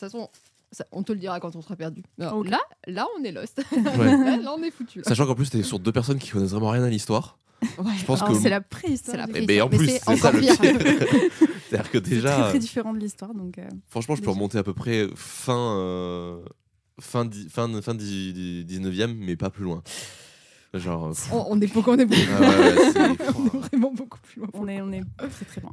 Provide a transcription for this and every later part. façon, ça, on te le dira quand on sera perdu. Alors, okay. Là, on est lost. Ouais. Là, on est foutu. Sachant qu'en plus, t'es sur deux personnes qui connaissent vraiment rien à l'histoire. Ouais. Je pense que c'est la préhistoire. Mais en plus, c'est encore pire. C'est-à-dire que déjà, c'est très différent de l'histoire. Donc, franchement, je peux remonter à peu près fin 19e, mais pas plus loin. Genre, on est beaucoup plus loin. On est très loin.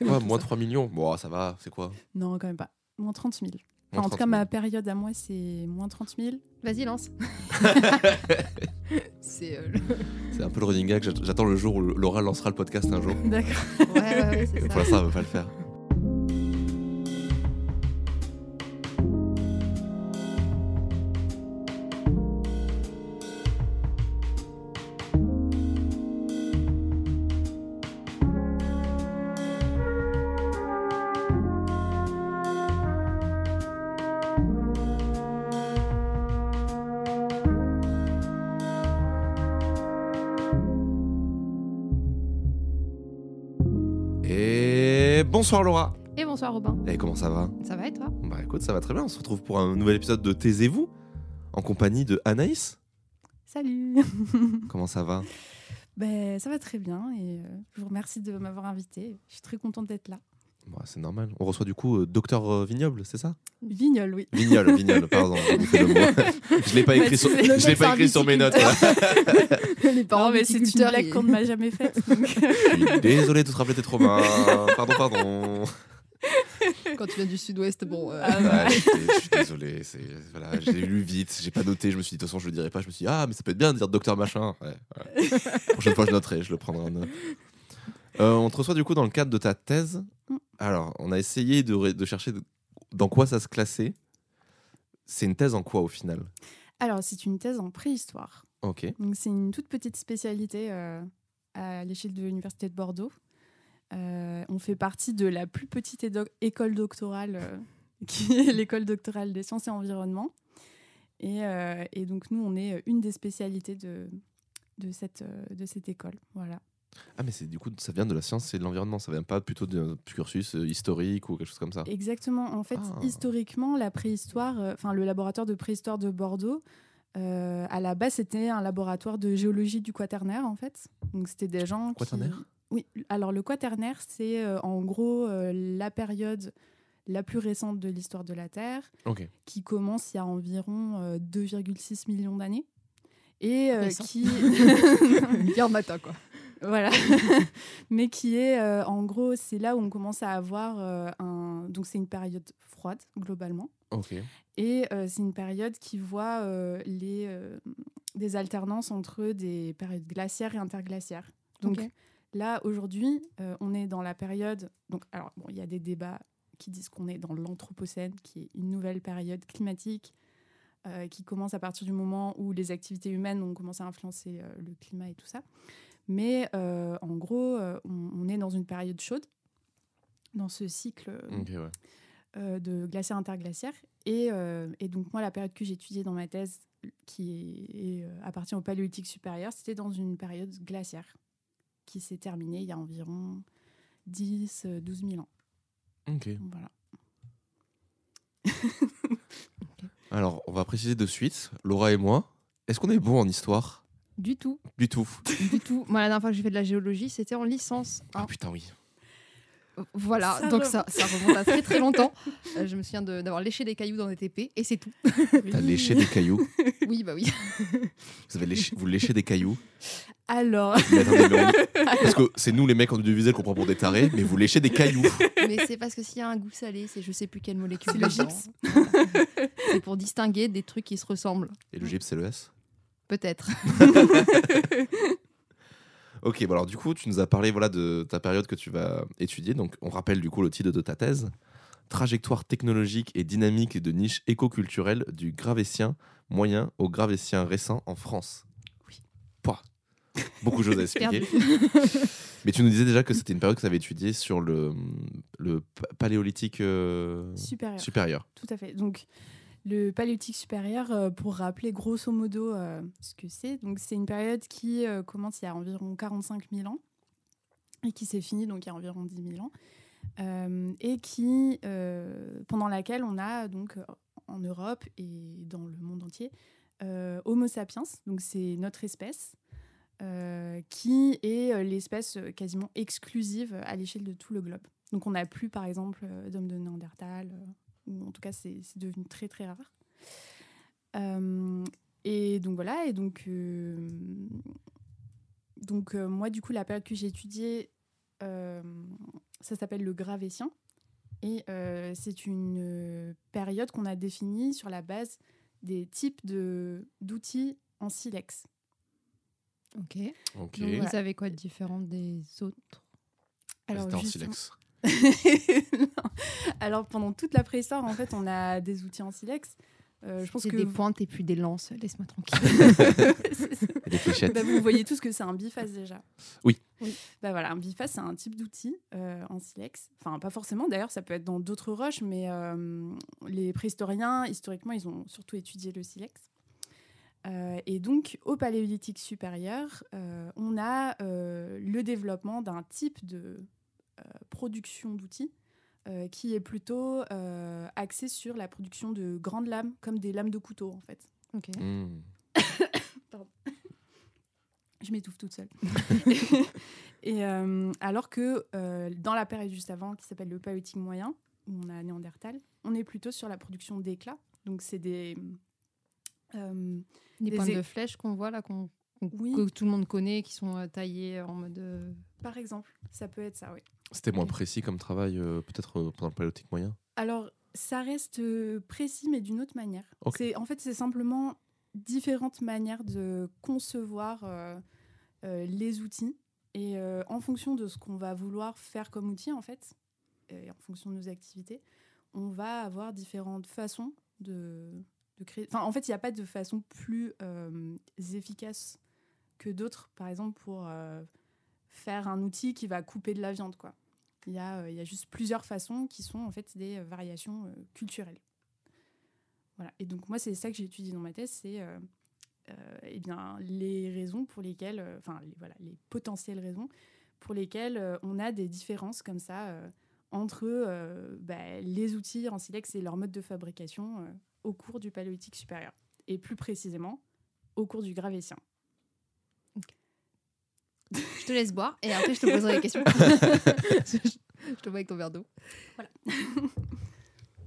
Ouais, moins 3 millions. Bon, ça va, c'est quoi ? Non, quand même pas. Moins 30 000. Enfin, en tout cas, ma période à moi, c'est moins 30 000. Vas-y, lance. C'est un peu le running gag. J'attends le jour où Laura lancera le podcast un jour. D'accord. Ouais, c'est ça. Pour l'instant, elle ne veut pas le faire. Bonsoir Laura. Et bonsoir Robin. Et comment ça va ? Ça va et toi ? Bah écoute, ça va très bien. On se retrouve pour un nouvel épisode de Taisez-vous en compagnie de Anaïs. Salut. Comment ça va ? Ben ça va très bien et je vous remercie de m'avoir invitée. Je suis très contente d'être là. Bah, c'est normal. On reçoit du coup Docteur Vignoble, c'est ça ? Vignol, oui. Vignol, pardon. Je l'ai pas écrit sur mes notes. Les parents, non, mais c'est une blague qu'on ne m'a jamais faite. Désolé de te rappeler tes traumas. Pardon. Quand tu viens du sud-ouest, bon. Je suis désolé. Voilà, j'ai lu vite, j'ai pas noté. Je me suis dit, de toute façon, je le dirai pas. Je me suis dit, mais ça peut être bien de dire Docteur Machin. Ouais. La prochaine fois, je noterai, je le prendrai en note. On te reçoit du coup dans le cadre de ta thèse. Alors, on a essayé de chercher dans quoi ça se classait. C'est une thèse en quoi au final ? Alors, c'est une thèse en préhistoire. Ok. Donc, c'est une toute petite spécialité à l'échelle de l'université de Bordeaux. On fait partie de la plus petite école doctorale, qui est l'école doctorale des sciences et environnement. Et donc, nous, on est une des spécialités de cette école. Voilà. Ah mais c'est, du coup ça vient de la science et de l'environnement, ça vient pas plutôt d'un cursus historique ou quelque chose comme ça ? Exactement, en fait historiquement la préhistoire, le laboratoire de préhistoire de Bordeaux, à la base c'était un laboratoire de géologie du Quaternaire en fait, donc c'était des gens Quaternaire ? Oui, alors le Quaternaire c'est en gros la période la plus récente de l'histoire de la Terre, okay. Qui commence il y a environ 2,6 millions d'années et qui... Hier matin quoi. Voilà, mais qui est en gros, c'est là où on commence à avoir donc c'est une période froide globalement. Ok. Et c'est une période qui voit des alternances entre des périodes glaciaires et interglaciaires. Donc là aujourd'hui, on est dans la période. Donc alors bon, il y a des débats qui disent qu'on est dans l'anthropocène, qui est une nouvelle période climatique qui commence à partir du moment où les activités humaines ont commencé à influencer le climat et tout ça. Mais en gros, on est dans une période chaude, dans ce cycle de glaciaire-interglaciaire. Et donc, moi, la période que j'ai étudiée dans ma thèse, qui appartient au Paléolithique supérieur, c'était dans une période glaciaire, qui s'est terminée il y a environ 10-12 000 ans. Ok. Voilà. Okay. Alors, on va préciser de suite, Laura et moi, est-ce qu'on est bons en histoire ? Du tout. Moi, la dernière fois que j'ai fait de la géologie, c'était en licence. Hein. Ah putain, oui. Voilà, ça donc ça remonte à très très longtemps. Je me souviens d'avoir léché des cailloux dans des TP et c'est tout. T'as léché des cailloux ? Oui, bah oui. Vous léchez des cailloux ? Alors... Parce que c'est nous les mecs en audiovisuel qu'on prend pour des tarés, mais vous léchez des cailloux. Mais c'est parce que s'il y a un goût salé, c'est je sais plus quelle molécule. C'est le gypse. C'est pour distinguer des trucs qui se ressemblent. Et le gypse, c'est le S ? Peut-être. Ok, bon alors du coup, tu nous as parlé de ta période que tu vas étudier. Donc, on rappelle du coup le titre de ta thèse. Trajectoire technologique et dynamique de niche éco-culturelle du Gravettien moyen au Gravettien récent en France. Oui. Pouah. Beaucoup de choses à expliquer. Mais tu nous disais déjà que c'était une période que tu avais étudiée sur le paléolithique supérieur. Tout à fait. Donc... Le paléolithique supérieur, pour rappeler grosso modo ce que c'est, donc c'est une période qui commence il y a environ 45 000 ans et qui s'est finie donc il y a environ 10 000 ans. et qui, pendant laquelle on a donc en Europe et dans le monde entier Homo sapiens, donc c'est notre espèce qui est l'espèce quasiment exclusive à l'échelle de tout le globe. Donc on n'a plus par exemple d'hommes de Néandertal, ou en tout cas c'est devenu très très rare. Et donc voilà, et donc moi du coup la période que j'ai étudiée, ça s'appelle le Gravettien, et c'est une période qu'on a définie sur la base des types d'outils en silex. Ok. Donc, voilà. Vous avez quoi de différent des autres? Alors, c'était en silex. Alors pendant toute la préhistoire, en fait, on a des outils en silex. Je pense que des pointes et puis des lances, laisse-moi tranquille. Des fléchettes. Bah, vous voyez tous que c'est un biface déjà. Oui. Bah voilà, un biface c'est un type d'outil en silex. Enfin, pas forcément. D'ailleurs, ça peut être dans d'autres roches, mais les préhistoriens historiquement, ils ont surtout étudié le silex. Et donc, au Paléolithique supérieur, on a le développement d'un type de production d'outils qui est plutôt axé sur la production de grandes lames, comme des lames de couteau, en fait. Ok. Mmh. Pardon. Je m'étouffe toute seule. et alors que dans la période juste avant, qui s'appelle le Paléolithique moyen, où on a Néandertal, on est plutôt sur la production d'éclats. Donc, c'est des pointes de flèches qu'on voit là, que tout le monde connaît, qui sont taillées en mode... Par exemple, ça peut être ça, oui. C'était moins précis comme travail, peut-être pendant le Paléolithique moyen. Alors, ça reste précis, mais d'une autre manière. Okay. En fait, c'est simplement différentes manières de concevoir les outils. Et en fonction de ce qu'on va vouloir faire comme outil, en fait, et en fonction de nos activités, on va avoir différentes façons de créer... Enfin, en fait, il n'y a pas de façon plus efficace que d'autres, par exemple, pour... faire un outil qui va couper de la viande, quoi. Il y a juste plusieurs façons qui sont en fait des variations culturelles. Voilà. Et donc moi c'est ça que j'ai étudié dans ma thèse, c'est les raisons pour lesquelles, les potentielles raisons pour lesquelles on a des différences comme ça entre les outils en silex et leur mode de fabrication au cours du Paléolithique supérieur, et plus précisément au cours du Gravettien. Je te laisse boire et après je te poserai les questions. Je te vois avec ton verre d'eau. Voilà.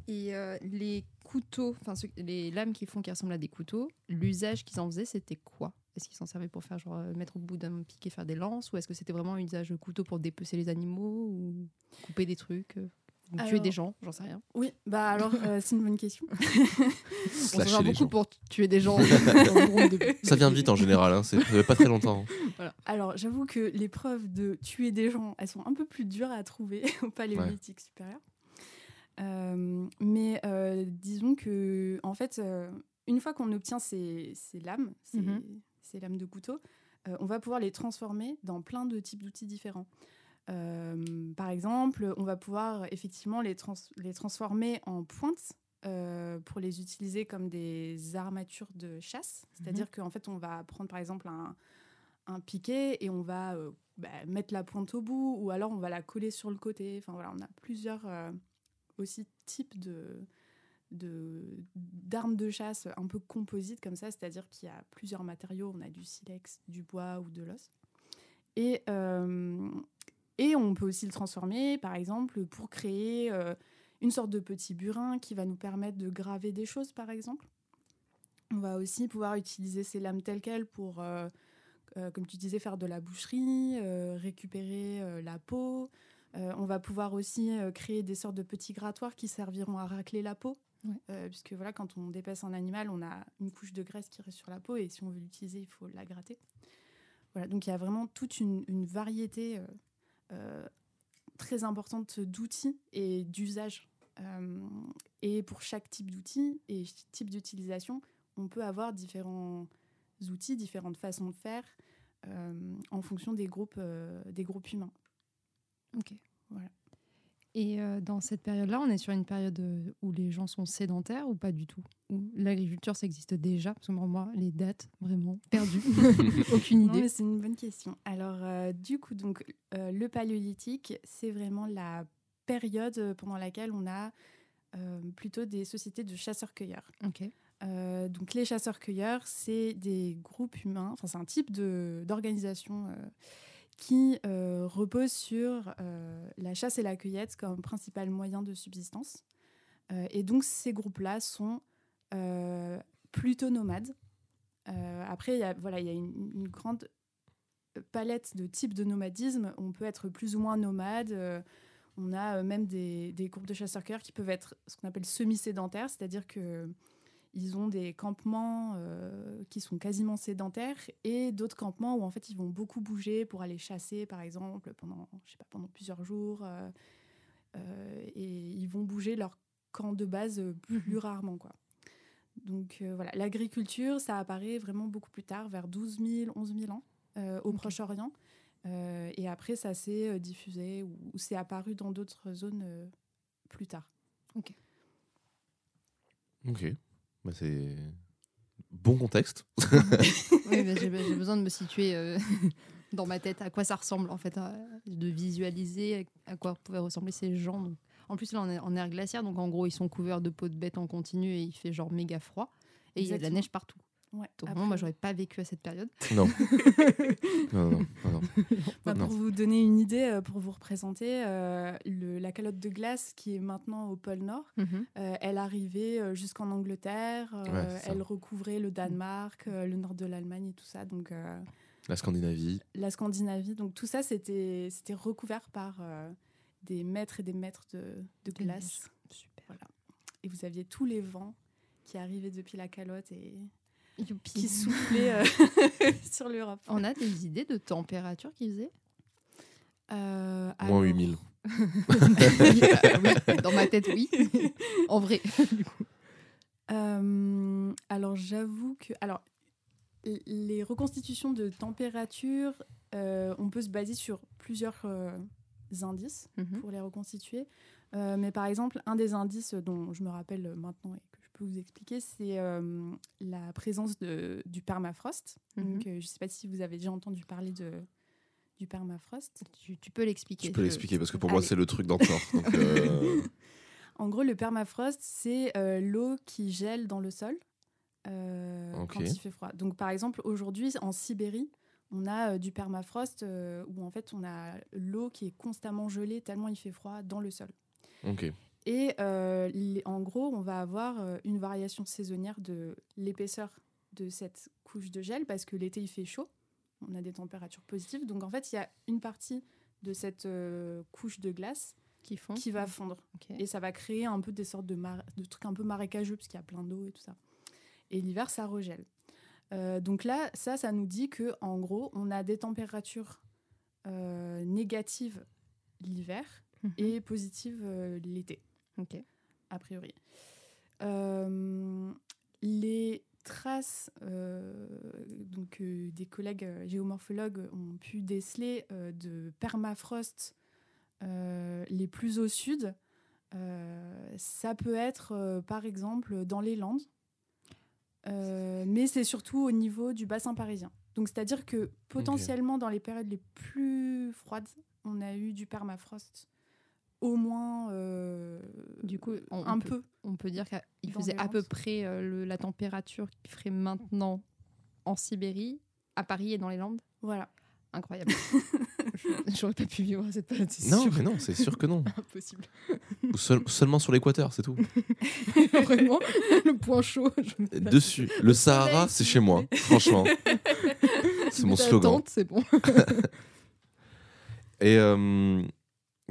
Et les couteaux, les lames qui ressemblent à des couteaux, l'usage qu'ils en faisaient, c'était quoi? Est-ce qu'ils s'en servaient pour faire genre mettre au bout d'un pic et faire des lances, ou est-ce que c'était vraiment un usage de couteau pour dépecer les animaux ou couper des trucs ou tuer des gens, j'en sais rien. Oui, bah alors c'est une bonne question. On se beaucoup gens. Pour tuer des gens. Ça vient vite en général, hein, c'est pas très longtemps. Voilà. Alors j'avoue que les preuves de tuer des gens, elles sont un peu plus dures à trouver au Paléolithique supérieur. Mais disons que, en fait, une fois qu'on obtient ces lames, ces lames de couteau, on va pouvoir les transformer dans plein de types d'outils différents. Par exemple, on va pouvoir effectivement les transformer en pointes pour les utiliser comme des armatures de chasse. C'est-à-dire qu'en fait, on va prendre par exemple un piquet et on va mettre la pointe au bout, ou alors on va la coller sur le côté. Enfin voilà, on a plusieurs aussi types d'armes de chasse un peu composites comme ça. C'est-à-dire qu'il y a plusieurs matériaux. On a du silex, du bois ou de l'os. Et on peut aussi le transformer, par exemple, pour créer une sorte de petit burin qui va nous permettre de graver des choses, par exemple. On va aussi pouvoir utiliser ces lames telles quelles pour, comme tu disais, faire de la boucherie, récupérer la peau. On va pouvoir aussi créer des sortes de petits grattoirs qui serviront à racler la peau. Ouais. Puisque voilà, quand on dépèce un animal, on a une couche de graisse qui reste sur la peau, et si on veut l'utiliser, il faut la gratter. Voilà, donc il y a vraiment toute une variété... très importante d'outils et d'usages. Et pour chaque type d'outil et type d'utilisation, on peut avoir différents outils, différentes façons de faire en fonction des groupes humains. Ok. Voilà. Et dans cette période-là, on est sur une période où les gens sont sédentaires ou pas du tout? L'agriculture, ça existe déjà? Parce que moi, les dates, vraiment, perdues. Aucune idée. Non, mais c'est une bonne question. Alors, du coup, donc, le Paléolithique, c'est vraiment la période pendant laquelle on a plutôt des sociétés de chasseurs-cueilleurs. Okay. Donc les chasseurs-cueilleurs, c'est des groupes humains, enfin c'est un type d'organisation qui repose sur la chasse et la cueillette comme principal moyen de subsistance. Et donc ces groupes-là sont plutôt nomades. Après, il y a une grande palette de types de nomadisme. On peut être plus ou moins nomade. On a même des groupes de chasseurs-cueilleurs qui peuvent être ce qu'on appelle semi-sédentaires, c'est-à-dire qu'ils ont des campements qui sont quasiment sédentaires et d'autres campements où en fait ils vont beaucoup bouger pour aller chasser, par exemple, pendant plusieurs jours. Et ils vont bouger leur camp de base plus rarement, quoi. Donc voilà, l'agriculture, ça apparaît vraiment beaucoup plus tard, vers 12 000, 11 000 ans au Proche-Orient. Et après, ça s'est diffusé ou c'est apparu dans d'autres zones plus tard. Ok. Bah, c'est bon contexte. Oui, bah, j'ai besoin de me situer dans ma tête à quoi ça ressemble, en fait, de visualiser à quoi pouvaient ressembler ces gens. Donc. En plus, là, on est en ère glaciaire, donc en gros, ils sont couverts de peau de bête en continu et il fait genre méga froid. Et il y a de la neige partout. Ouais, donc moi, j'aurais pas vécu à cette période. Non. Non. Bah, pour vous donner une idée, pour vous représenter, la calotte de glace qui est maintenant au pôle Nord, elle arrivait jusqu'en Angleterre, elle recouvrait le Danemark, le nord de l'Allemagne et tout ça. Donc, la Scandinavie. Donc tout ça, c'était recouvert par... des mètres et des mètres de glace. Super. Voilà. Et vous aviez tous les vents qui arrivaient depuis la calotte et Youpi. Qui soufflaient sur l'Europe. On a des idées de température qu'ils faisaient Moins 8000. Oui, dans ma tête, oui. En vrai, du coup. Alors, j'avoue que... Alors, les reconstitutions de température, on peut se baser sur plusieurs... indices pour les reconstituer. Mais par exemple, un des indices dont je me rappelle maintenant et que je peux vous expliquer, c'est la présence du permafrost. Donc, je ne sais pas si vous avez déjà entendu parler du permafrost. Tu peux l'expliquer. Je peux l'expliquer parce que pour moi, c'est le truc d'encore. En gros, le permafrost, c'est l'eau qui gèle dans le sol quand il fait froid. Donc, par exemple, aujourd'hui, en Sibérie, on a du permafrost où en fait on a l'eau qui est constamment gelée tellement il fait froid dans le sol. Okay. Et en gros, on va avoir une variation saisonnière de l'épaisseur de cette couche de gel parce que l'été il fait chaud, on a des températures positives. Donc en fait, il y a une partie de cette couche de glace qui va fondre. Okay. Et ça va créer un peu des sortes de trucs un peu marécageux parce qu'il y a plein d'eau et tout ça. Et l'hiver, ça regèle. Donc là, ça nous dit qu'en gros, on a des températures négatives l'hiver et positives l'été, a priori. Les traces des collègues géomorphologues ont pu déceler de permafrost les plus au sud. Ça peut être, par exemple, dans les Landes. Mais c'est surtout au niveau du bassin parisien. Donc, c'est-à-dire que potentiellement, dans les périodes les plus froides, on a eu du permafrost au moins du coup, peu. On peut dire qu'il faisait à peu près la température qu'il ferait maintenant en Sibérie, à Paris et dans les Landes. Voilà. Incroyable. J'aurais pas pu vivre à cette période. Non, c'est sûr que non. Impossible. Ou seulement sur l'équateur, c'est tout. Vraiment, le point chaud. Dessus. Le Sahara, c'est chez moi, franchement. C'est mon slogan. Tente, c'est bon. Et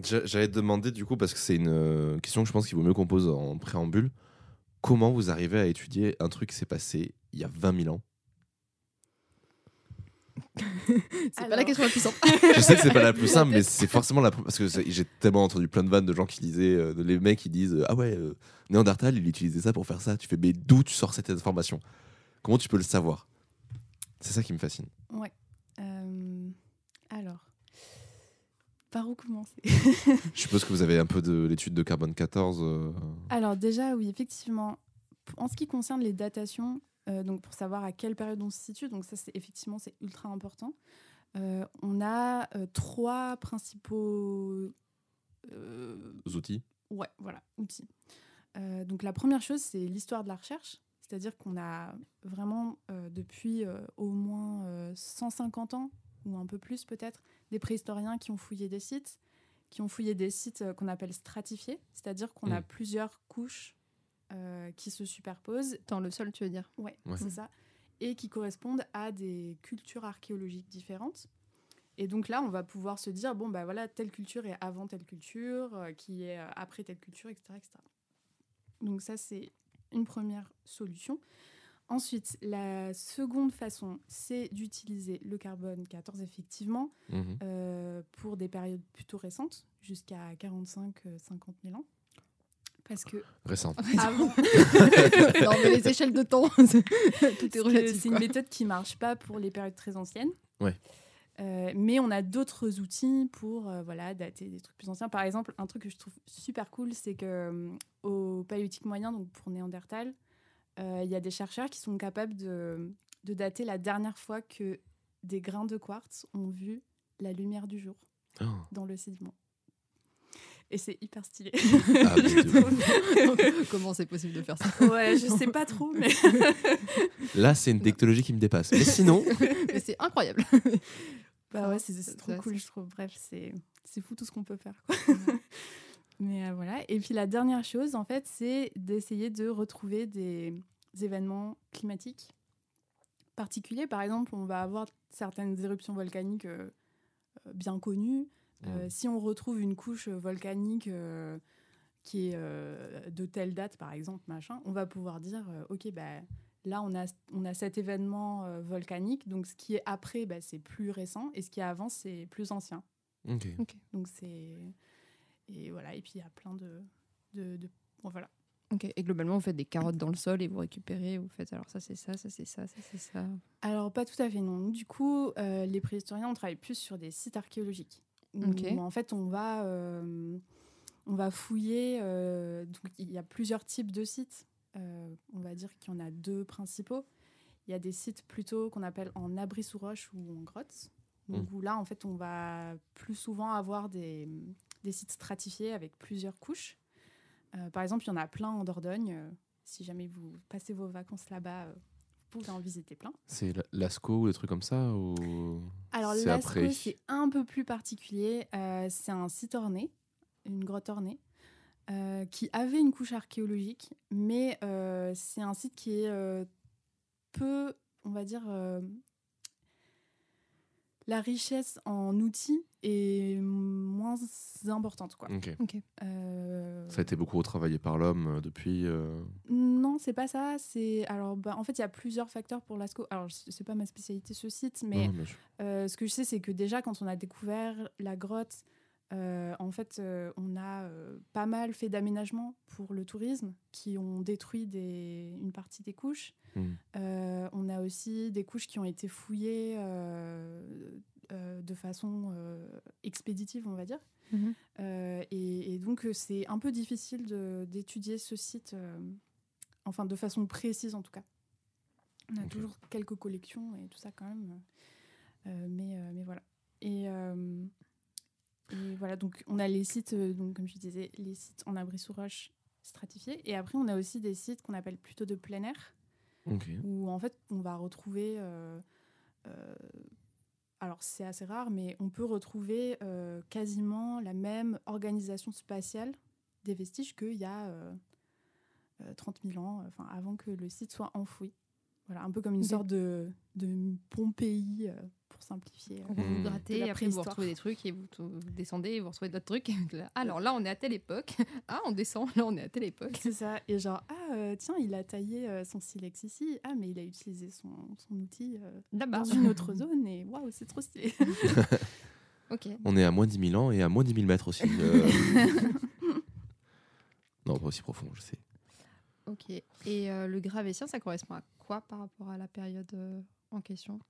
j'allais te demander, du coup, parce que c'est une question que je pense qu'il vaut mieux qu'on pose en préambule, comment vous arrivez à étudier un truc qui s'est passé il y a 20 000 ans? C'est pas la question la plus simple. Je sais que c'est pas la plus simple, mais c'est forcément la parce que j'ai tellement entendu plein de vannes de gens qui disaient, les mecs qui disent Néandertal il utilisait ça pour faire ça. Tu fais mais d'où tu sors cette information? Comment tu peux le savoir? C'est ça qui me fascine. Ouais. Alors, par où commencer? Je suppose que vous avez un peu de l'étude de carbone 14. Alors déjà oui effectivement. En ce qui concerne les datations. Donc pour savoir à quelle période on se situe, donc ça c'est ultra important. On a trois principaux Outils. Ouais, voilà, outils. Donc la première chose, c'est l'histoire de la recherche. C'est-à-dire qu'on a vraiment, depuis au moins 150 ans, ou un peu plus peut-être, des préhistoriens qui ont fouillé des sites, qu'on appelle stratifiés, c'est-à-dire qu'on a plusieurs couches qui se superposent. Dans le sol, tu veux dire ? Ouais, c'est ça. Et qui correspondent à des cultures archéologiques différentes. Et donc là, on va pouvoir se dire, bon, bah voilà, telle culture est avant telle culture, qui est après telle culture, etc., etc. Donc ça, c'est une première solution. Ensuite, la seconde façon, c'est d'utiliser le carbone 14, effectivement, pour des périodes plutôt récentes, jusqu'à 45-50 000 ans. Parce que... Récente. Avant... non, mais les échelles de temps, tout est relatif. C'est une méthode qui ne marche pas pour les périodes très anciennes. Ouais. Mais on a d'autres outils pour dater des trucs plus anciens. Par exemple, un truc que je trouve super cool, c'est qu'au Paléolithique moyen, donc pour Néandertal, il y a des chercheurs qui sont capables de dater la dernière fois que des grains de quartz ont vu la lumière du jour dans le sédiment. Et c'est hyper stylé. Ah, comment c'est possible de faire ça ? Ouais, je sais pas trop, mais... Là, c'est une technologie qui me dépasse. Mais sinon... mais c'est incroyable. Bah ouais, c'est trop cool, je trouve. Bref, c'est fou tout ce qu'on peut faire, quoi. Mais voilà. Et puis la dernière chose, en fait, c'est d'essayer de retrouver des événements climatiques particuliers. Par exemple, on va avoir certaines éruptions volcaniques bien connues. Si on retrouve une couche volcanique qui est de telle date, par exemple, on va pouvoir dire « Ok, bah, là, on a cet événement volcanique, donc ce qui est après, bah, c'est plus récent, et ce qui est avant, c'est plus ancien. Okay. » Donc c'est... Et voilà, et puis il y a plein de... Bon, voilà. Okay. Et globalement, vous faites des carottes dans le sol et vous récupérez, vous faites alors ça c'est ça, ça c'est ça, ça c'est ça. Alors pas tout à fait, non. Du coup, les préhistoriens, on travaille plus sur des sites archéologiques. Où, en fait, on va fouiller. Donc, il y a plusieurs types de sites. On va dire qu'il y en a deux principaux. Il y a des sites plutôt qu'on appelle en abri sous roche ou en grotte. Donc, où là, en fait, on va plus souvent avoir des sites stratifiés avec plusieurs couches. Par exemple, il y en a plein en Dordogne. Si jamais vous passez vos vacances là-bas, vous pouvez en visiter plein. C'est Lascaux ou des trucs comme ça ou... Alors c'est Lascaux, après... c'est un peu plus particulier. C'est un site orné, une grotte ornée, qui avait une couche archéologique, mais c'est un site qui est peu, on va dire... La richesse en outils est moins importante, quoi. Okay. Ça a été beaucoup retravaillé par l'homme depuis. Non, c'est pas ça. C'est alors, bah, en fait, il y a plusieurs facteurs pour Lascaux. Alors, c'est pas ma spécialité ce site, mais non, ce que je sais, c'est que déjà quand on a découvert la grotte, en fait, on a pas mal fait d'aménagements pour le tourisme qui ont détruit une partie des couches. On a aussi des couches qui ont été fouillées de façon expéditive, on va dire. Et donc, c'est un peu difficile d'étudier ce site, enfin, de façon précise en tout cas. On a toujours quelques collections et tout ça quand même. Mais voilà. Et voilà, donc on a les sites, donc, comme je disais, les sites en abri sous roche stratifiés. Et après, on a aussi des sites qu'on appelle plutôt de plein air, où en fait, on va retrouver... alors, c'est assez rare, mais on peut retrouver quasiment la même organisation spatiale des vestiges qu'il y a 30 000 ans, avant que le site soit enfoui. Voilà, un peu comme une sorte de Pompéi... pour simplifier. Vous grattez, et après vous retrouvez des trucs, et vous descendez, et vous retrouvez d'autres trucs. Alors là, on est à telle époque. Ah, on descend, là, on est à telle époque. C'est ça. Et genre, tiens, il a taillé son silex ici. Ah, mais il a utilisé son outil dans une autre zone. Et waouh, c'est trop stylé. On est à moins 10 000 ans et à moins 10 000 mètres aussi. Non, pas aussi profond, je sais. Ok. Et le Gravettien, ça correspond à quoi par rapport à la période en question ?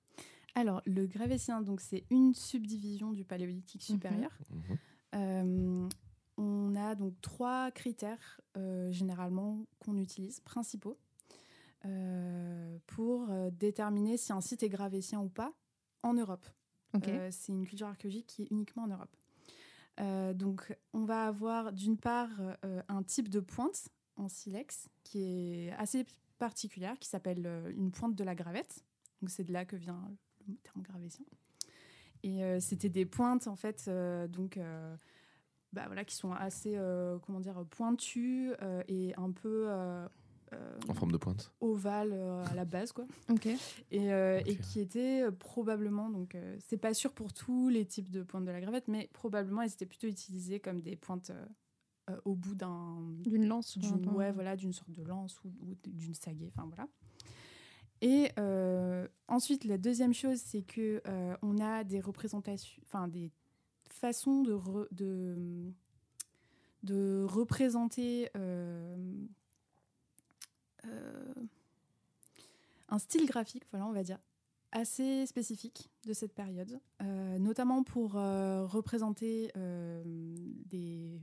Alors, le Gravettien, donc, c'est une subdivision du Paléolithique supérieur. On a donc 3 critères, généralement, qu'on utilise, principaux, pour déterminer si un site est gravettien ou pas en Europe. C'est une culture archéologique qui est uniquement en Europe. Donc, on va avoir d'une part un type de pointe en silex qui est assez particulière, qui s'appelle une pointe de la gravette. Donc, c'est de là que vient le terme gravettien. Et c'était des pointes, en fait, qui sont assez, pointues et un peu... en forme de pointe. Ovale à la base, quoi. Okay. Et qui étaient probablement, donc c'est pas sûr pour tous les types de pointes de la gravette, mais probablement elles étaient plutôt utilisées comme des pointes au bout d'une lance. D'une sorte de lance ou d'une sagaie, enfin voilà. Et ensuite, la deuxième chose, c'est que on a des représentations, enfin des façons de représenter un style graphique, voilà, on va dire, assez spécifique de cette période, notamment pour représenter des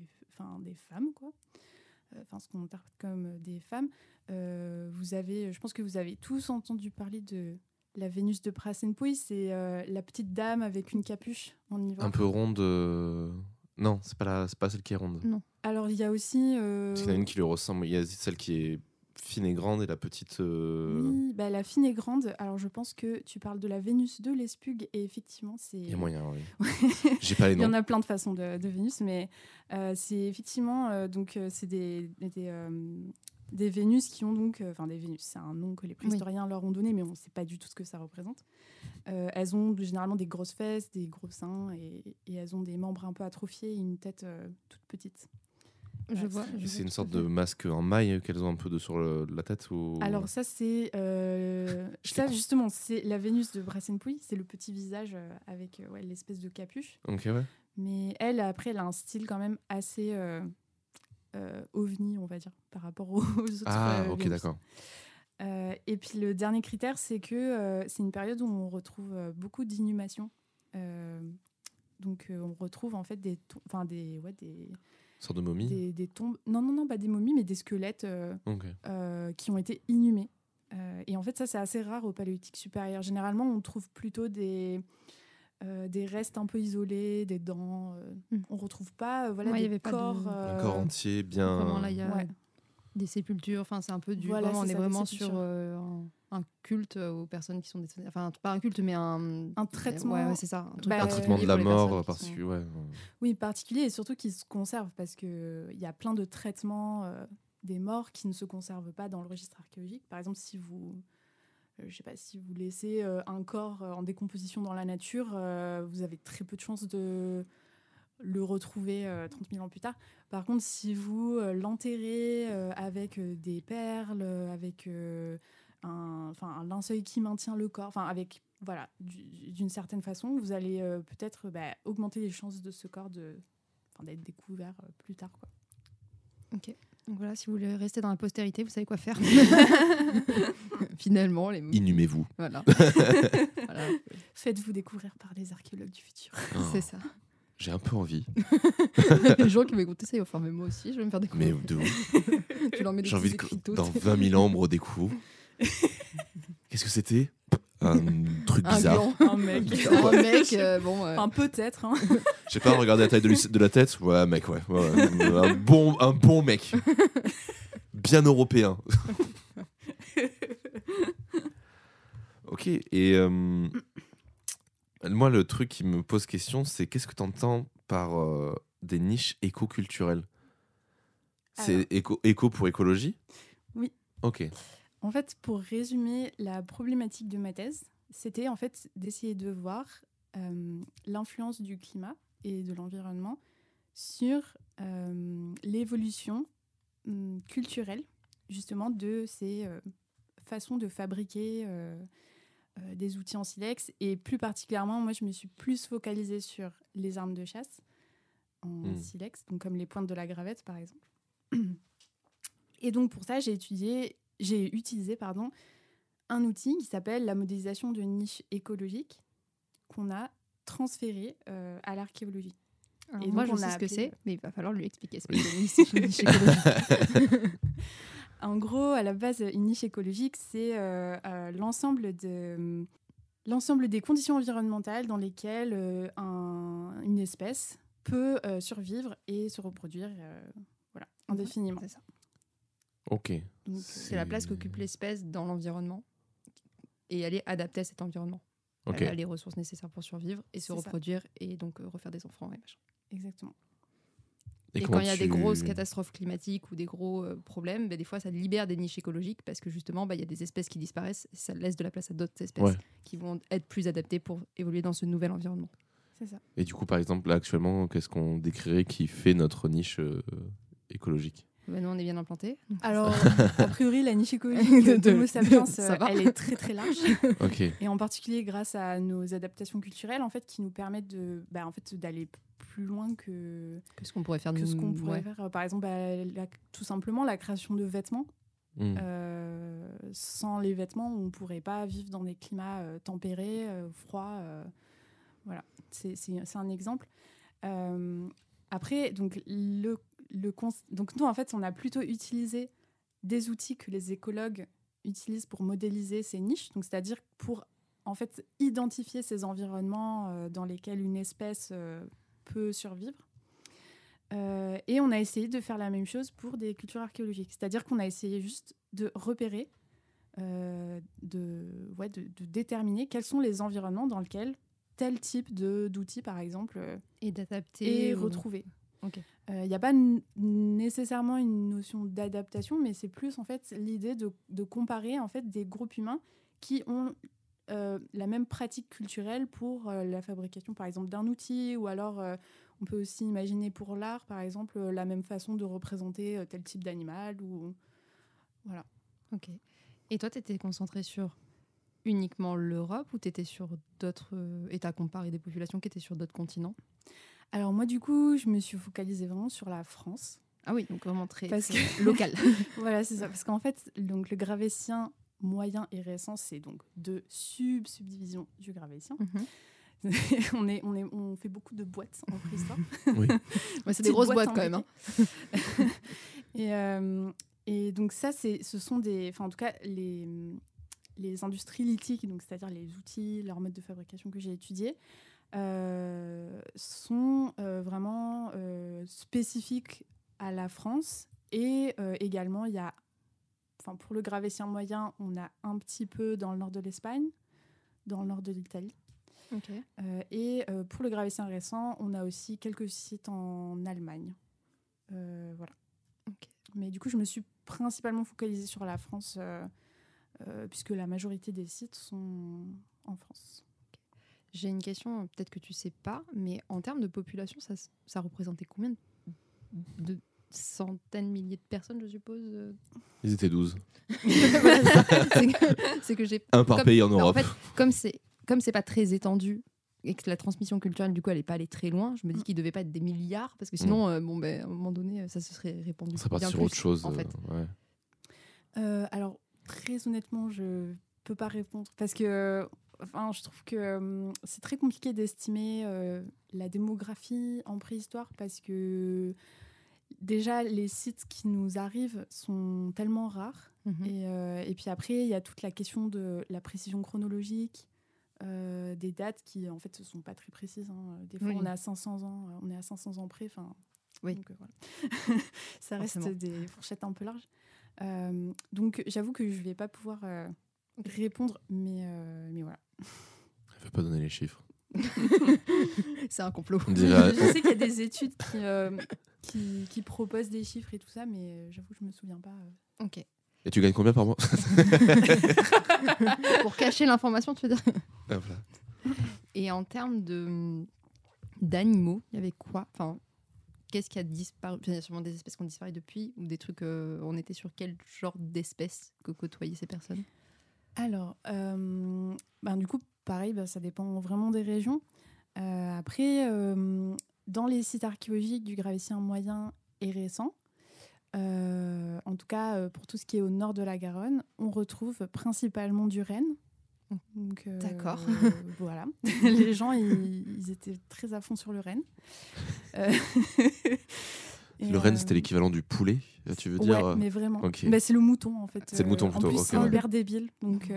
femmes, quoi. Enfin, ce qu'on interprète comme des femmes. Je pense que vous avez tous entendu parler de la Vénus de Brassempouy, c'est la petite dame avec une capuche en hiver. Un peu ronde. Non, c'est pas celle qui est ronde. Non. Alors, il y a aussi. Parce qu'il y en a une qui lui ressemble. Il y a celle qui est fine et grande et la petite. Oui, la fine et grande. Alors, je pense que tu parles de la Vénus de Lespugue et effectivement, c'est. Il y a moyen, oui. J'ai pas les noms. Il y en a plein de façons de Vénus, mais c'est effectivement c'est des Vénus qui ont donc, des Vénus, c'est un nom que les préhistoriens leur ont donné, mais on ne sait pas du tout ce que ça représente. Elles ont généralement des grosses fesses, des gros seins, et elles ont des membres un peu atrophiés et une tête toute petite. C'est une sorte de masque en maille qu'elles ont un peu sur la tête ou... Alors ça, c'est... ça, justement, c'est la Vénus de Brassempouy, c'est le petit visage avec l'espèce de capuche. Okay, ouais. Mais elle, après, elle a un style quand même assez... ovni, on va dire, par rapport aux autres. Ah, ok, d'accord. Et puis le dernier critère, c'est que c'est une période où on retrouve beaucoup d'inhumations. On retrouve en fait des sortes de momies, des tombes. Non, pas des momies, mais des squelettes qui ont été inhumés. Et en fait, ça, c'est assez rare au Paléolithique supérieur. Généralement, on trouve plutôt des restes un peu isolés, des dents. On retrouve pas des corps... Un corps entier, bien... Vraiment, là, il y a des sépultures. Enfin, c'est un peu du... on est vraiment sur un culte aux personnes qui sont décédées. Enfin, pas un culte, mais un traitement. Ouais, c'est ça. Un traitement de la mort particulier. Sont... Oui, particulier et surtout qui se conserve parce qu'il y a plein de traitements des morts qui ne se conservent pas dans le registre archéologique. Par exemple, si vous... Je sais pas, si vous laissez un corps en décomposition dans la nature, vous avez très peu de chances de le retrouver 30 000 ans plus tard. Par contre, si vous l'enterrez avec des perles, avec un linceul qui maintient le corps, d'une certaine façon, vous allez peut-être augmenter les chances de ce corps d'être découvert plus tard, quoi. Ok. Donc voilà, si vous voulez rester dans la postérité, vous savez quoi faire. Finalement, les inhumez-vous. Voilà. Faites-vous découvrir par les archéologues du futur. Oh, c'est ça. J'ai un peu envie. Les gens qui m'écoutent, ça, ils vont faire, mais moi aussi, je vais me faire découvrir. Mais de où tu leur mets des j'ai envie de dans 20 000 ans, on me redécouvre. Qu'est-ce que c'était ? Un truc bizarre. Un mec, peut-être. Hein. J'ai pas regardé la taille de la tête. Ouais, mec, ouais. Un bon mec. Bien européen. Ok, et moi, le truc qui me pose question, c'est qu'est-ce que t'entends par des niches éco-culturelles ? C'est éco pour écologie ? Oui. Ok. En fait, pour résumer la problématique de ma thèse, c'était en fait d'essayer de voir l'influence du climat et de l'environnement sur l'évolution culturelle, justement, de ces façons de fabriquer des outils en silex. Et plus particulièrement, moi, je me suis plus focalisée sur les armes de chasse en silex, donc comme les pointes de la gravette, par exemple. Et donc, pour ça, j'ai utilisé un outil qui s'appelle la modélisation de niche écologique qu'on a transféré à l'archéologie. Alors, et moi, je sais ce que c'est, mais il va falloir lui expliquer ce que c'est une niche écologique. En gros, à la base, une niche écologique, c'est l'ensemble des conditions environnementales dans lesquelles une espèce peut survivre et se reproduire voilà, indéfiniment. C'est ça. Ok. Donc, c'est la place qu'occupe l'espèce dans l'environnement et elle est adaptée à cet environnement. Okay. Elle a les ressources nécessaires pour survivre et se reproduire et donc refaire des enfants et machin. Exactement. Et quand il y a des grosses catastrophes climatiques ou des gros problèmes, bah, des fois ça libère des niches écologiques parce que justement bah, y a des espèces qui disparaissent et ça laisse de la place à d'autres espèces qui vont être plus adaptées pour évoluer dans ce nouvel environnement. C'est ça. Et du coup, par exemple, là, actuellement, qu'est-ce qu'on décrirait qui fait notre niche écologique ? Bah nous, on est bien implantés. Alors, a priori, la niche écologique de Homo sapiens, elle est très très large. Okay. Et en particulier grâce à nos adaptations culturelles, en fait, qui nous permettent de, bah, en fait, d'aller plus loin que ce qu'on pourrait faire. Que ce qu'on pourrait faire, par exemple, bah, tout simplement la création de vêtements. Sans les vêtements, on ne pourrait pas vivre dans des climats tempérés, froids. Voilà, c'est un exemple. Après, donc donc nous, en fait, on a plutôt utilisé des outils que les écologues utilisent pour modéliser ces niches, donc c'est-à-dire pour en fait identifier ces environnements dans lesquels une espèce peut survivre. Et on a essayé de faire la même chose pour des cultures archéologiques, c'est-à-dire qu'on a essayé juste de repérer, de déterminer quels sont les environnements dans lesquels tel type d'outils, par exemple, et d'adapter et retrouver. Okay. Il n'y a pas nécessairement une notion d'adaptation, mais c'est plus en fait l'idée de comparer en fait des groupes humains qui ont la même pratique culturelle pour la fabrication, par exemple, d'un outil, ou alors on peut aussi imaginer pour l'art, par exemple, la même façon de représenter tel type d'animal ou voilà. Ok. Et toi, tu étais concentrée sur uniquement l'Europe ou tu étais sur d'autres et tu as comparé des populations qui étaient sur d'autres continents? Alors moi, du coup, je me suis focalisée vraiment sur la France. Ah oui, donc vraiment très local. Voilà, c'est ça. Parce qu'en fait, donc, le Gravettien moyen et récent, c'est donc deux subdivisions du Gravettien. Mm-hmm. On fait beaucoup de boîtes en préhistoire. Oui. Ouais, c'est des grosses boîtes quand même. Hein. Et donc ça, en tout cas, les industries lithiques, donc, c'est-à-dire les outils, leurs modes de fabrication que j'ai étudiés, sont vraiment spécifiques à la France et également pour le Gravettien moyen, on a un petit peu dans le nord de l'Espagne, dans le nord de l'Italie. Okay. Et pour le Gravettien récent, on a aussi quelques sites en Allemagne. Voilà. Okay. Mais du coup, je me suis principalement focalisée sur la France puisque la majorité des sites sont en France. J'ai une question, peut-être que tu sais pas, mais en termes de population, ça représentait combien de centaines, milliers de personnes, je suppose? Ils étaient 12. c'est que j'ai un par pays en Europe. En fait, comme c'est pas très étendu et que la transmission culturelle du coup elle est pas allée très loin, je me dis qu'ils devaient pas être des milliards parce que sinon à un moment donné ça se serait répandu. Ça partit sur autre chose en fait. Ouais. Alors très honnêtement, je peux pas répondre parce que je trouve que c'est très compliqué d'estimer la démographie en préhistoire parce que déjà, les sites qui nous arrivent sont tellement rares. Mm-hmm. Et puis après, il y a toute la question de la précision chronologique, des dates qui, en fait, ne sont pas très précises. Hein. Des fois, on est à 500 ans, près. Oui. Donc, voilà. Ça reste des fourchettes un peu larges. Donc, j'avoue que je ne vais pas pouvoir répondre, mais voilà. Elle ne veut pas donner les chiffres. C'est un complot. Je sais qu'il y a des études qui proposent des chiffres et tout ça, mais j'avoue que je ne me souviens pas. Ok. Et tu gagnes combien par mois? Pour cacher l'information, tu veux dire? Ah, voilà. Et en termes d'animaux, il y avait quoi? Enfin, qu'est-ce qui a disparu? Il y a sûrement des espèces qui ont disparu depuis, ou des trucs. On était sur quel genre d'espèces que côtoyaient ces personnes? Alors, du coup, pareil, ça dépend vraiment des régions. Après, dans les sites archéologiques du Gravettien moyen et récent, en tout cas pour tout ce qui est au nord de la Garonne, on retrouve principalement du renne. Donc, d'accord. Voilà. Les gens, ils étaient très à fond sur le renne. Le renne, c'était l'équivalent du poulet, tu veux dire? Ouais, mais vraiment. Okay. C'est le mouton, en fait. C'est le mouton, plutôt. En plus, c'est un débile. Donc,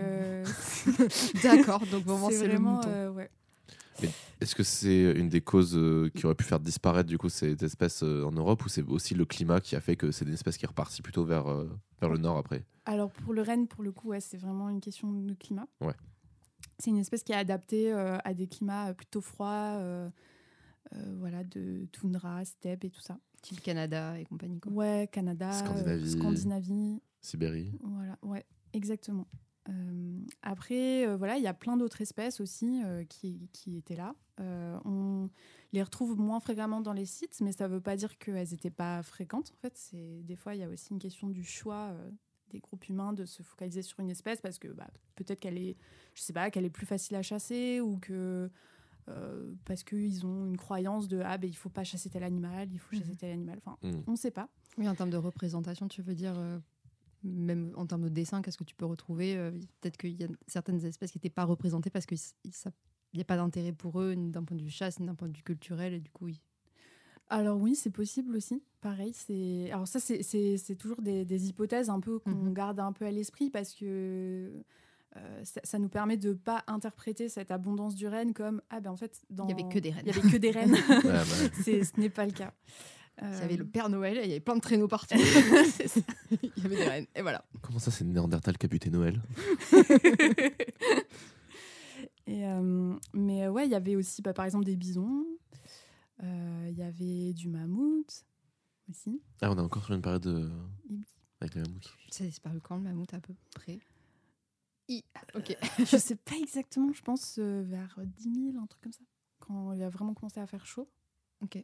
d'accord, donc vraiment, c'est le mouton. Ouais. Est-ce que c'est une des causes qui aurait pu faire disparaître du coup cette espèce en Europe, ou c'est aussi le climat qui a fait que c'est une espèce qui est repartie plutôt vers le nord après? Alors pour le renne, pour le coup, ouais, c'est vraiment une question de climat. Ouais. C'est une espèce qui est adaptée à des climats plutôt froids, voilà, de toundra, steppe et tout ça. Type Canada et compagnie. Quoi. Ouais, Canada, Scandinavie, Sibérie. Voilà, ouais, exactement. Après, voilà, il y a plein d'autres espèces aussi qui étaient là. On les retrouve moins fréquemment dans les sites, mais ça ne veut pas dire qu'elles n'étaient pas fréquentes. En fait, c'est des fois il y a aussi une question du choix des groupes humains de se focaliser sur une espèce parce que bah, peut-être qu'elle est, je sais pas, qu'elle est plus facile à chasser ou que parce qu'ils ont une croyance de ah ben il faut pas chasser tel animal, il faut chasser tel animal. Enfin, on ne sait pas. Oui, en termes de représentation, tu veux dire. Même en termes de dessin, qu'est-ce que tu peux retrouver? Peut-être qu'il y a certaines espèces qui n'étaient pas représentées parce qu'il n'y a pas d'intérêt pour eux, ni d'un point de vue chasse, ni d'un point de vue culturel, et du coup, oui. Alors oui, c'est possible aussi. Pareil, c'est... Alors ça, c'est toujours des hypothèses un peu qu'on garde un peu à l'esprit parce que ça nous permet de ne pas interpréter cette abondance du renne comme « Ah ben en fait, dans... il n'y avait que des rennes. » Il n'y avait que des rennes. Ce n'est pas le cas. Il y avait le Père Noël, il y avait plein de traîneaux partout. C'est ça. Il y avait des rennes, et voilà. Comment ça, c'est Néandertal qui a buté Noël? Mais ouais, il y avait aussi, bah, par exemple, des bisons. Il y avait du mammouth aussi. Ah, on est encore sur une période avec les mammouths. Ça a disparu quand, le mammouth, à peu près? Ok. Je sais pas exactement, je pense vers 10 000, un truc comme ça. Quand il a vraiment commencé à faire chaud. Ok.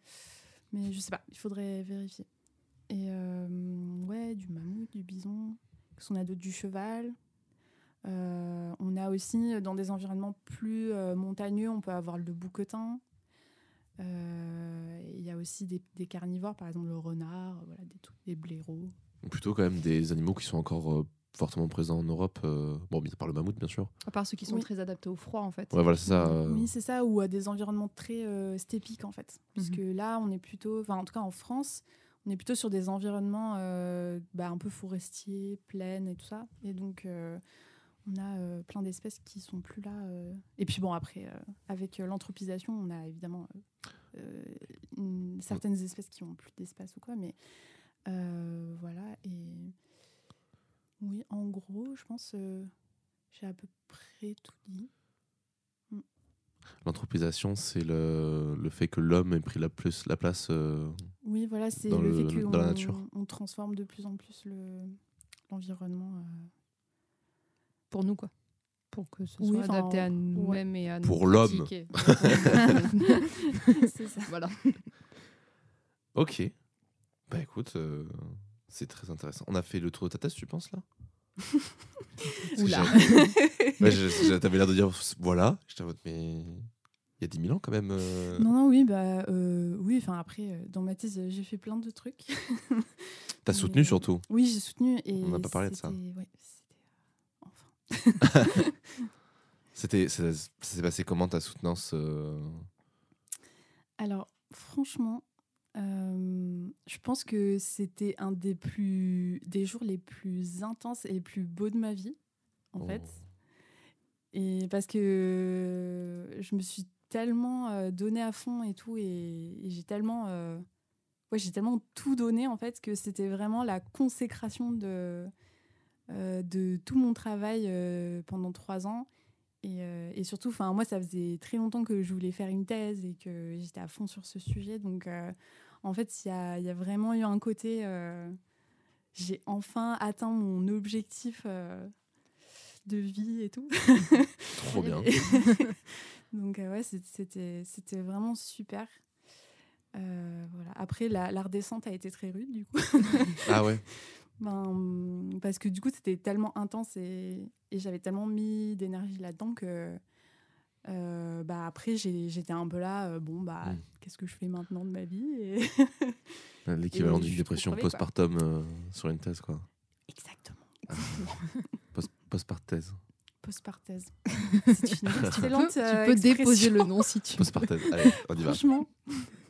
Mais je sais pas, il faudrait vérifier. Et ouais, du mammouth, du bison, on a d'autres, du cheval. On a aussi, dans des environnements plus montagneux, on peut avoir le bouquetin. Il y a aussi des carnivores, par exemple le renard, voilà, des blaireaux. Plutôt quand même des animaux qui sont encore fortement présents en Europe. Bon, mis à part le mammouth, bien sûr. À part ceux qui sont très adaptés au froid, en fait. Ouais, voilà, c'est ça. Oui, c'est ça, ou à des environnements très stéppiques, en fait. Puisque là, on est plutôt... Enfin, en tout cas, en France, on est plutôt sur des environnements un peu forestiers, plaines et tout ça. Et donc, on a plein d'espèces qui sont plus là. Et puis bon, après, avec l'anthropisation, on a évidemment certaines espèces qui ont plus d'espace ou quoi, mais voilà, et... Oui, en gros, je pense j'ai à peu près tout dit. L'anthropisation, c'est le fait que l'homme ait pris la place oui, voilà, c'est dans, le fait dans la nature. On transforme de plus en plus l'environnement. Pour nous, quoi. Pour que ce soit adapté à nous-mêmes et à nos pratiques. Pour l'homme. C'est ça. Voilà. Ok. Bah écoute... C'est très intéressant. On a fait le tour de ta thèse, tu penses, là? Oula. Ouais, t'avais l'air de dire, voilà, je t'avoue, mais il y a 10 000 ans quand même. Non, oui, oui, enfin après, dans ma thèse, j'ai fait plein de trucs. T'as soutenu surtout? Oui, j'ai soutenu. Et on n'a pas parlé de ça. Ouais, enfin. Ça s'est passé comment ta soutenance Alors, franchement. Je pense que c'était un des jours les plus intenses et les plus beaux de ma vie, en fait. Et parce que je me suis tellement donnée à fond et tout, et j'ai tellement tout donné, en fait, que c'était vraiment la consécration de tout mon travail pendant 3 ans. Et surtout, moi, ça faisait très longtemps que je voulais faire une thèse et que j'étais à fond sur ce sujet. Donc, en fait, il y a vraiment eu un côté... j'ai enfin atteint mon objectif de vie et tout. Trop bien. Donc, ouais, c'était vraiment super. Voilà. Après, la redescente a été très rude, du coup. Ah ouais. Parce que du coup c'était tellement intense et j'avais tellement mis d'énergie là-dedans que après j'étais un peu là qu'est-ce que je fais maintenant de ma vie et l'équivalent d'une dépression postpartum sur une thèse, quoi. Exactement. Postparthèse. Postparthèse. C'est une excellente tu peux déposer le nom si tu veux. Postparthèse, allez, on y va. Franchement.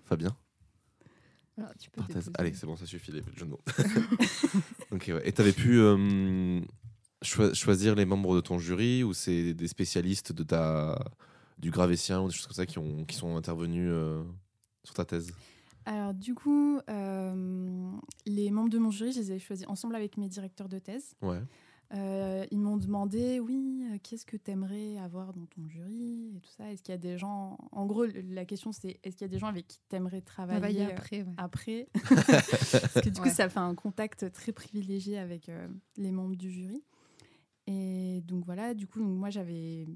Fabien. Alors, allez, c'est bon, ça suffit les jeux de mots. Okay, ouais. Et t'avais pu choisir les membres de ton jury, ou c'est des spécialistes du Gravettien ou des choses comme ça qui sont intervenues sur ta thèse? Alors du coup, les membres de mon jury, je les ai choisis ensemble avec mes directeurs de thèse. Ouais. Ils m'ont demandé, qu'est-ce que t'aimerais avoir dans ton jury et tout ça. Est-ce qu'il y a des gens... En gros, la question c'est, est-ce qu'il y a des gens avec qui t'aimerais travailler après, ouais. Après parce que du coup, ça fait un contact très privilégié avec les membres du jury. Et donc voilà, du coup, donc, moi j'avais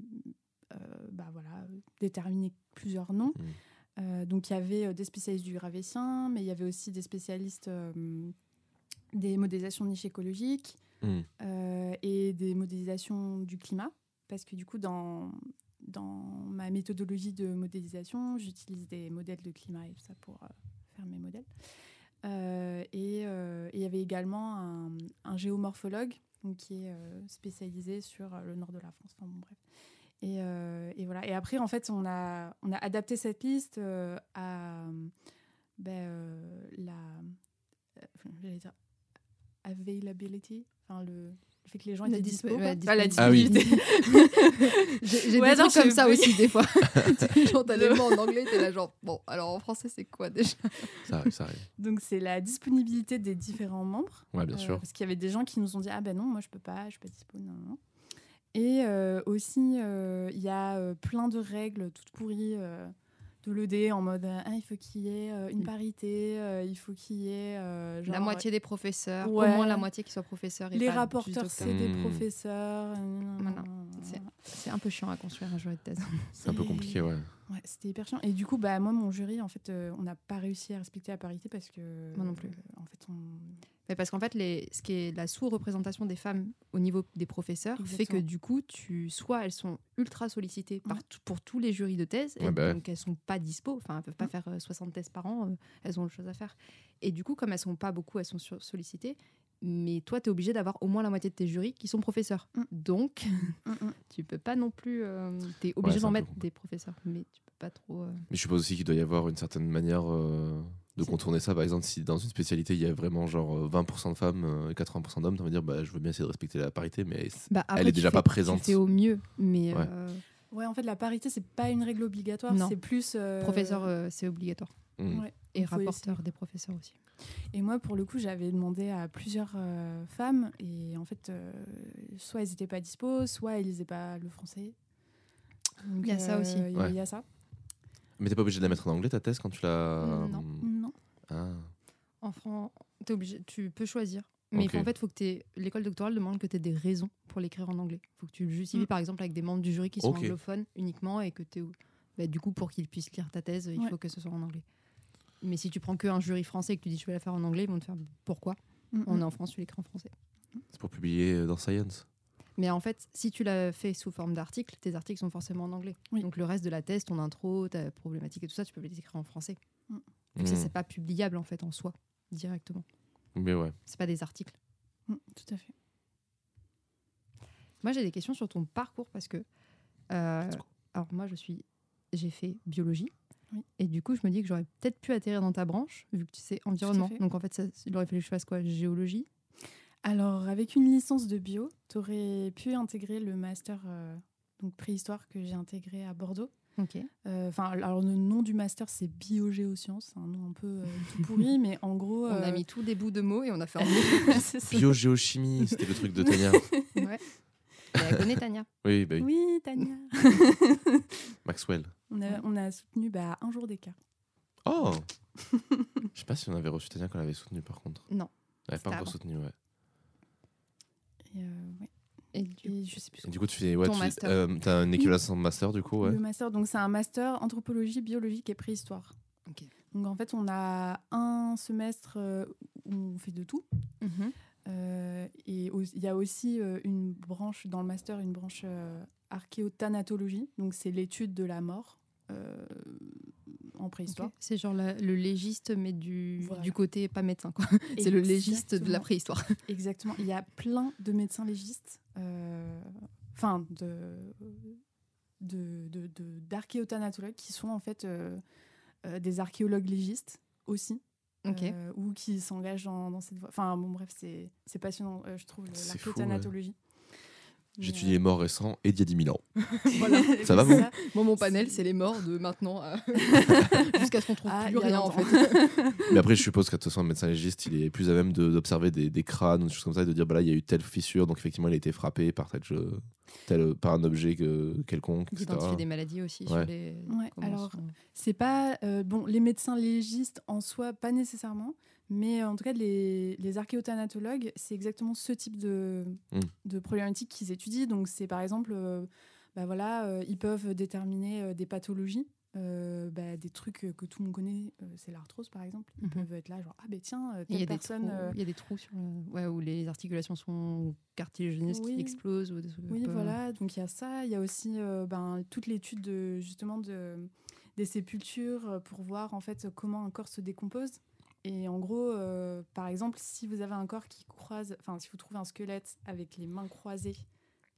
déterminé plusieurs noms. Mmh. Donc il y avait des spécialistes du Gravettien, mais il y avait aussi des spécialistes des modélisations de niches écologiques et des modélisations du climat, parce que du coup dans ma méthodologie de modélisation, j'utilise des modèles de climat et tout ça pour faire mes modèles. Et il y avait également un géomorphologue donc, qui est spécialisé sur le nord de la France. Enfin bon bref. Et voilà. Et après, en fait, on a adapté cette liste à availability, enfin le fait que les gens étaient dispo. La disponibilité. J'ai des trucs comme ça aussi des fois. Genre t'as des mots en anglais, t'es là genre bon. Alors en français, c'est quoi déjà? Ça arrive. Donc c'est la disponibilité des différents membres. Ouais, bien sûr. Parce qu'il y avait des gens qui nous ont dit non, moi je suis pas dispo, non. Et aussi, il y a plein de règles toutes pourries de l'ED en mode il faut qu'il y ait une parité, il faut qu'il y ait. Genre, la moitié des professeurs, au moins la moitié qui soient professeurs. Et les rapporteurs, c'est des professeurs. Voilà. C'est un peu chiant à construire un jury de thèse. C'est un peu compliqué, ouais. Ouais, c'était hyper chiant. Et du coup, moi, mon jury, en fait, on n'a pas réussi à respecter la parité parce que. Moi non plus. En fait, on. Mais parce qu'en fait, ce qui est la sous-représentation des femmes au niveau des professeurs fait que du coup, soit elles sont ultra sollicitées pour tous les jurys de thèse, donc elles ne sont pas dispo, enfin elles ne peuvent pas faire 60 thèses par an, elles ont autre chose à faire. Et du coup, comme elles ne sont pas beaucoup, elles sont sollicitées, mais toi, tu es obligé d'avoir au moins la moitié de tes jurys qui sont professeurs. Donc, tu ne peux pas non plus... tu es obligé d'en mettre des professeurs, mais tu ne peux pas trop... Mais je suppose aussi qu'il doit y avoir une certaine manière... de contourner ça, par exemple, si dans une spécialité il y a vraiment genre 20% de femmes et 80% d'hommes, tu vas me dire je veux bien essayer de respecter la parité, mais après, elle est déjà pas présente. C'est au mieux, mais en fait la parité c'est pas une règle obligatoire, non. C'est plus professeur c'est obligatoire et rapporteur des professeurs aussi. Et moi pour le coup j'avais demandé à plusieurs femmes et en fait soit elles étaient pas dispo, soit elles lisaient pas le français. Donc, il y a ça aussi. Il y a ça. Mais t'es pas obligé de la mettre en anglais ta thèse quand tu la... Non. Ah. En France, t'es obligé, tu peux choisir. Mais en fait, faut que l'école doctorale demande que t'aies des raisons pour l'écrire en anglais. Faut que tu le justifies par exemple avec des membres du jury qui sont anglophones uniquement et que t'es... du coup, pour qu'ils puissent lire ta thèse, il faut que ce soit en anglais. Mais si tu prends qu'un jury français et que tu dis je vais la faire en anglais, ils vont te faire pourquoi on est en France, tu l'écris en français. C'est pour publier dans Science. Mais en fait, si tu l'as fait sous forme d'article, tes articles sont forcément en anglais. Oui. Donc le reste de la thèse, ton intro, ta problématique et tout ça, tu peux les écrire en français. Donc ça, c'est pas publiable en fait en soi, directement. Mais ouais. C'est pas des articles. Tout à fait. Moi, j'ai des questions sur ton parcours parce que... alors moi, j'ai fait biologie. Oui. Et du coup, je me dis que j'aurais peut-être pu atterrir dans ta branche, vu que tu sais environnement. Donc en fait, il aurait fallu que je fasse quoi? Géologie? Alors, avec une licence de bio, tu aurais pu intégrer le master donc préhistoire que j'ai intégré à Bordeaux. Alors, le nom du master, c'est biogéosciences, un nom un peu tout pourri, mais en gros... On a mis tous des bouts de mots et on a fait un mot. Biogéochimie, c'était le truc de Tania. Ouais. Elle connaît Tania. Oui, Tania. Maxwell. On a soutenu un jour d'écart. Oh. Je sais pas si on avait reçu Tania quand on l'avait soutenue, par contre. Non. Elle n'avait pas encore soutenu, ouais. Et je sais plus. Et du coup, tu fais t'as un équivalent master du coup, ouais. Le master, donc c'est un master anthropologie biologique et préhistoire. Ok. Donc en fait, on a un semestre où on fait de tout. Et il y a aussi une branche dans le master, une branche archéothanatologie. Donc c'est l'étude de la mort en préhistoire. Okay. C'est genre le légiste, mais du côté pas médecin, quoi. C'est le légiste de la préhistoire. Exactement. Il y a plein de médecins légistes, enfin d'archéothanatologues qui sont en fait des archéologues légistes aussi. Okay. Ou qui s'engagent dans cette voie. Enfin bon bref, c'est passionnant, je trouve, l'archéothanatologie. J'étudie les morts récents et d'il y a 10 000 ans. Voilà. Ça va, bon. Moi, mon panel, c'est les morts de maintenant à... jusqu'à ce qu'on trouve plus rien, en fait. Mais après, je suppose qu'à toute façon, un médecin légiste, il est plus à même d'observer des crânes ou des choses comme ça et de dire, bah là, il y a eu telle fissure, donc effectivement, il a été frappé par par un objet quelconque. D'identifier des maladies aussi. Ouais. Sur les... Ouais, alors, c'est pas... bon, les médecins légistes, en soi, pas nécessairement. Mais en tout cas, les archéothanatologues, c'est exactement ce type de problématique qu'ils étudient. Donc, c'est par exemple, ils peuvent déterminer des pathologies, des trucs que tout le monde connaît, c'est l'arthrose par exemple. Ils peuvent être là, genre, telle personne. Il y a des trous sur où les articulations sont cartilagineuses qui explosent. Donc il y a ça. Il y a aussi toute l'étude des sépultures pour voir en fait comment un corps se décompose. Et en gros, par exemple, si vous avez un corps qui croise... Enfin, si vous trouvez un squelette avec les mains croisées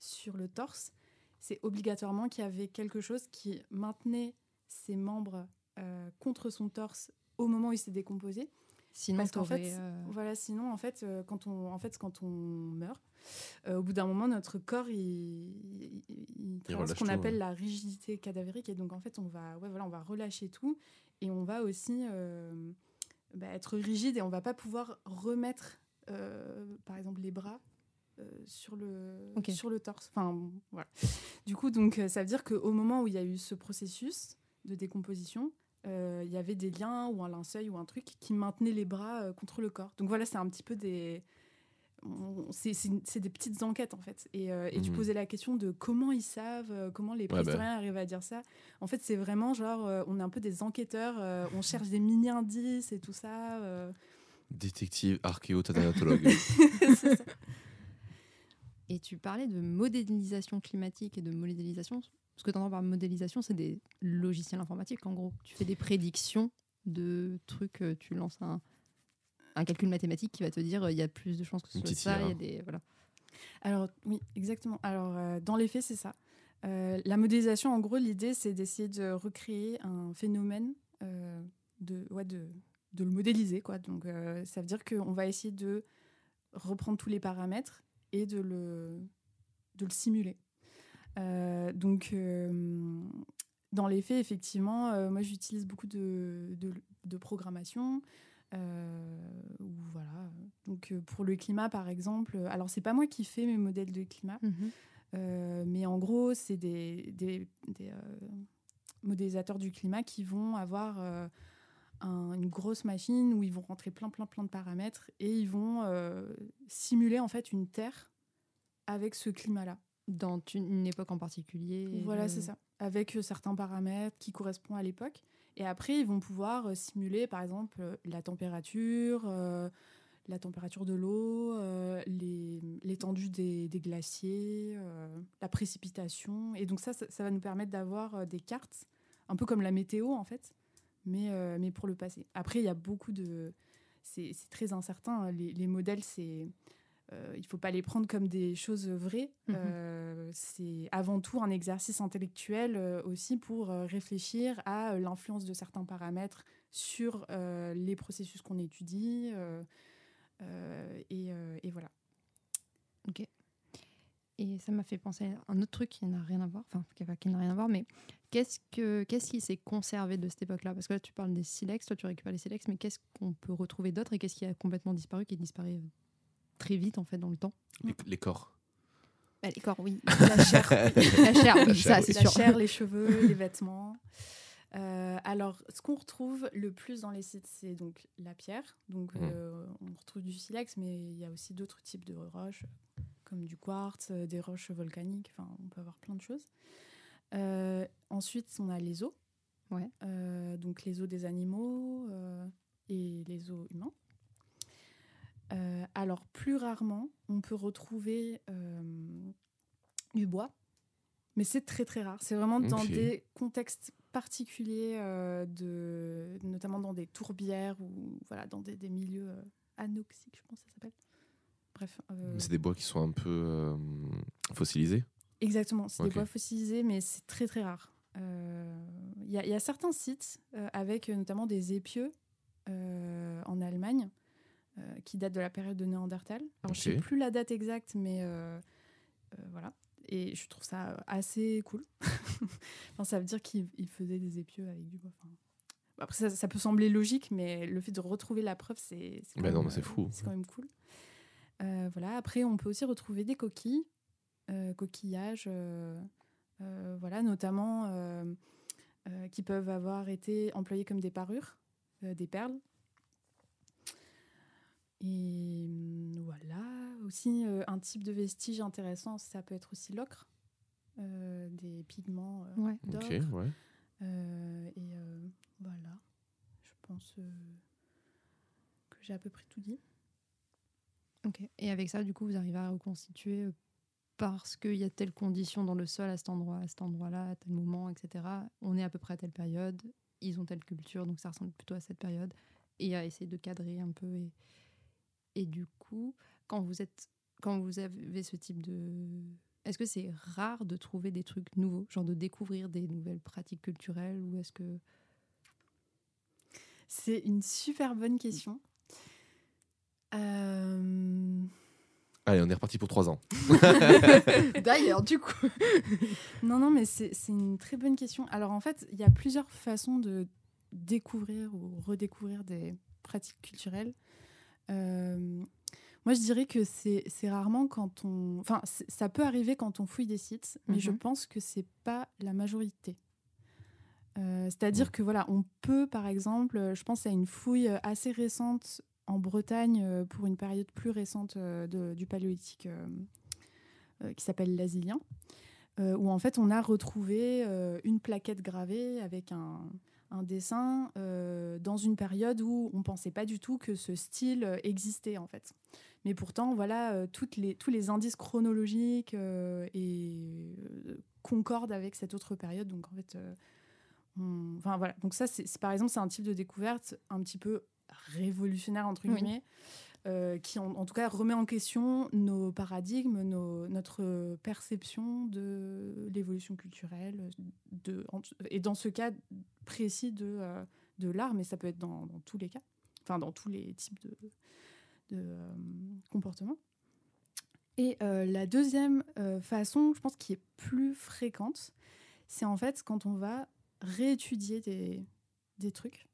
sur le torse, c'est obligatoirement qu'il y avait quelque chose qui maintenait ses membres contre son torse au moment où il s'est décomposé. Quand on meurt, au bout d'un moment, notre corps, il a ce qu'on appelle la rigidité cadavérique. Et donc, en fait, on va relâcher tout. Et on va aussi... être rigide et on ne va pas pouvoir remettre, par exemple, les bras sur le torse. Enfin, voilà. Du coup, donc, ça veut dire qu'au moment où il y a eu ce processus de décomposition, il y avait des liens ou un linceul ou un truc qui maintenait les bras contre le corps. Donc voilà, c'est un petit peu des... C'est des petites enquêtes, en fait. Et tu posais la question de comment ils savent, comment les préhistoriens arrivent à dire ça. En fait, c'est vraiment genre, on est un peu des enquêteurs, on cherche des mini-indices et tout ça. Détective archéothanatologue. C'est ça. Et tu parlais de modélisation climatique et de modélisation. Ce que tu entends par modélisation, c'est des logiciels informatiques, en gros. Tu fais des prédictions de trucs, tu lances un calcul mathématique qui va te dire il y a plus de chances que ce soit ça, il y a des... Voilà. Alors, oui, exactement. Alors, dans les faits, c'est ça. La modélisation, en gros, l'idée, c'est d'essayer de recréer un phénomène, de le modéliser, quoi. Donc, ça veut dire qu'on va essayer de reprendre tous les paramètres et de le simuler. Dans les faits, effectivement, moi, j'utilise beaucoup de programmation... pour le climat par exemple, alors c'est pas moi qui fais mes modèles de climat, mais en gros c'est des modélisateurs du climat qui vont avoir une grosse machine où ils vont rentrer plein de paramètres et ils vont simuler en fait une terre avec ce climat là dans une époque en particulier, c'est ça, avec certains paramètres qui correspondent à l'époque. Et après, ils vont pouvoir simuler, par exemple, la température de l'eau, l'étendue des glaciers, la précipitation. Et donc ça va nous permettre d'avoir des cartes, un peu comme la météo, en fait, mais pour le passé. Après, il y a beaucoup de... C'est très incertain. Les modèles, c'est... il ne faut pas les prendre comme des choses vraies. C'est avant tout un exercice intellectuel aussi pour réfléchir à l'influence de certains paramètres sur les processus qu'on étudie. Et voilà. Ok. Et ça m'a fait penser à un autre truc qui n'a rien à voir. Enfin, qui n'a rien à voir, mais qu'est-ce qui s'est conservé de cette époque-là ? Parce que là, tu parles des silex, toi, tu récupères les silex, mais qu'est-ce qu'on peut retrouver d'autre et qu'est-ce qui a complètement disparu, qui disparaît très vite en fait dans le temps. Les corps. Les corps, oui. La chair. La chair, c'est sûr. La chair, les cheveux, les vêtements. Alors, ce qu'on retrouve le plus dans les sites, c'est donc la pierre. Donc, on retrouve du silex, mais il y a aussi d'autres types de roches, comme du quartz, des roches volcaniques. Enfin, on peut avoir plein de choses. Ensuite, on a les os. Ouais. Donc, les os des animaux et les os humains. Alors, plus rarement, on peut retrouver du bois, mais c'est très, très rare. C'est vraiment dans des contextes particuliers, notamment dans des tourbières ou dans des milieux anoxiques, je pense que ça s'appelle. Bref. C'est des bois qui sont un peu fossilisés ? Exactement, c'est des bois fossilisés, mais c'est très, très rare. Il y a certains sites, avec notamment des épieux en Allemagne, qui date de la période de Néandertal. Alors, je ne sais plus la date exacte, mais Et je trouve ça assez cool. Enfin, ça veut dire qu'ils faisaient des épieux avec du bois. Enfin, après, ça peut sembler logique, mais le fait de retrouver la preuve, c'est fou. C'est quand même cool. Voilà. Après, on peut aussi retrouver des coquilles, coquillages, voilà, notamment qui peuvent avoir été employés comme des parures, des perles. Et voilà, aussi un type de vestige intéressant, ça peut être aussi l'ocre, des pigments d'ocre. Okay, ouais. Et voilà, je pense que j'ai à peu près tout dit. Okay. Et avec ça, du coup, vous arrivez à reconstituer parce qu'il y a telle condition dans le sol à cet endroit, à cet endroit-là, à tel moment, etc. On est à peu près à telle période, ils ont telle culture, donc ça ressemble plutôt à cette période. Et à essayer de cadrer un peu. Et du coup, quand vous avez ce type de... Est-ce que c'est rare de trouver des trucs nouveaux, genre de découvrir des nouvelles pratiques culturelles, ou est-ce que... C'est une super bonne question. Allez, on est reparti pour 3 ans. D'ailleurs, du coup... Non, mais c'est une très bonne question. Alors en fait, il y a plusieurs façons de découvrir ou redécouvrir des pratiques culturelles. Moi, je dirais que c'est rarement quand on... Enfin, ça peut arriver quand on fouille des sites, mais je pense que c'est pas la majorité. C'est-à-dire que, voilà, on peut, par exemple, je pense à une fouille assez récente en Bretagne pour une période plus récente du Paléolithique qui s'appelle l'Asilien, où, en fait, on a retrouvé une plaquette gravée avec un dessin dans une période où on ne pensait pas du tout que ce style existait, en fait. Mais pourtant, voilà, tous les indices chronologiques et concordent avec cette autre période. Donc, en fait, enfin, voilà. Donc, ça, c'est, par exemple, c'est un type de découverte un petit peu révolutionnaire, entre guillemets, qui, en tout cas, remet en question nos paradigmes, notre perception de l'évolution culturelle, et dans ce cas précis de l'art, mais ça peut être dans tous les cas, enfin dans tous les types de comportements. Et la deuxième façon, je pense, qui est plus fréquente, c'est en fait quand on va réétudier des trucs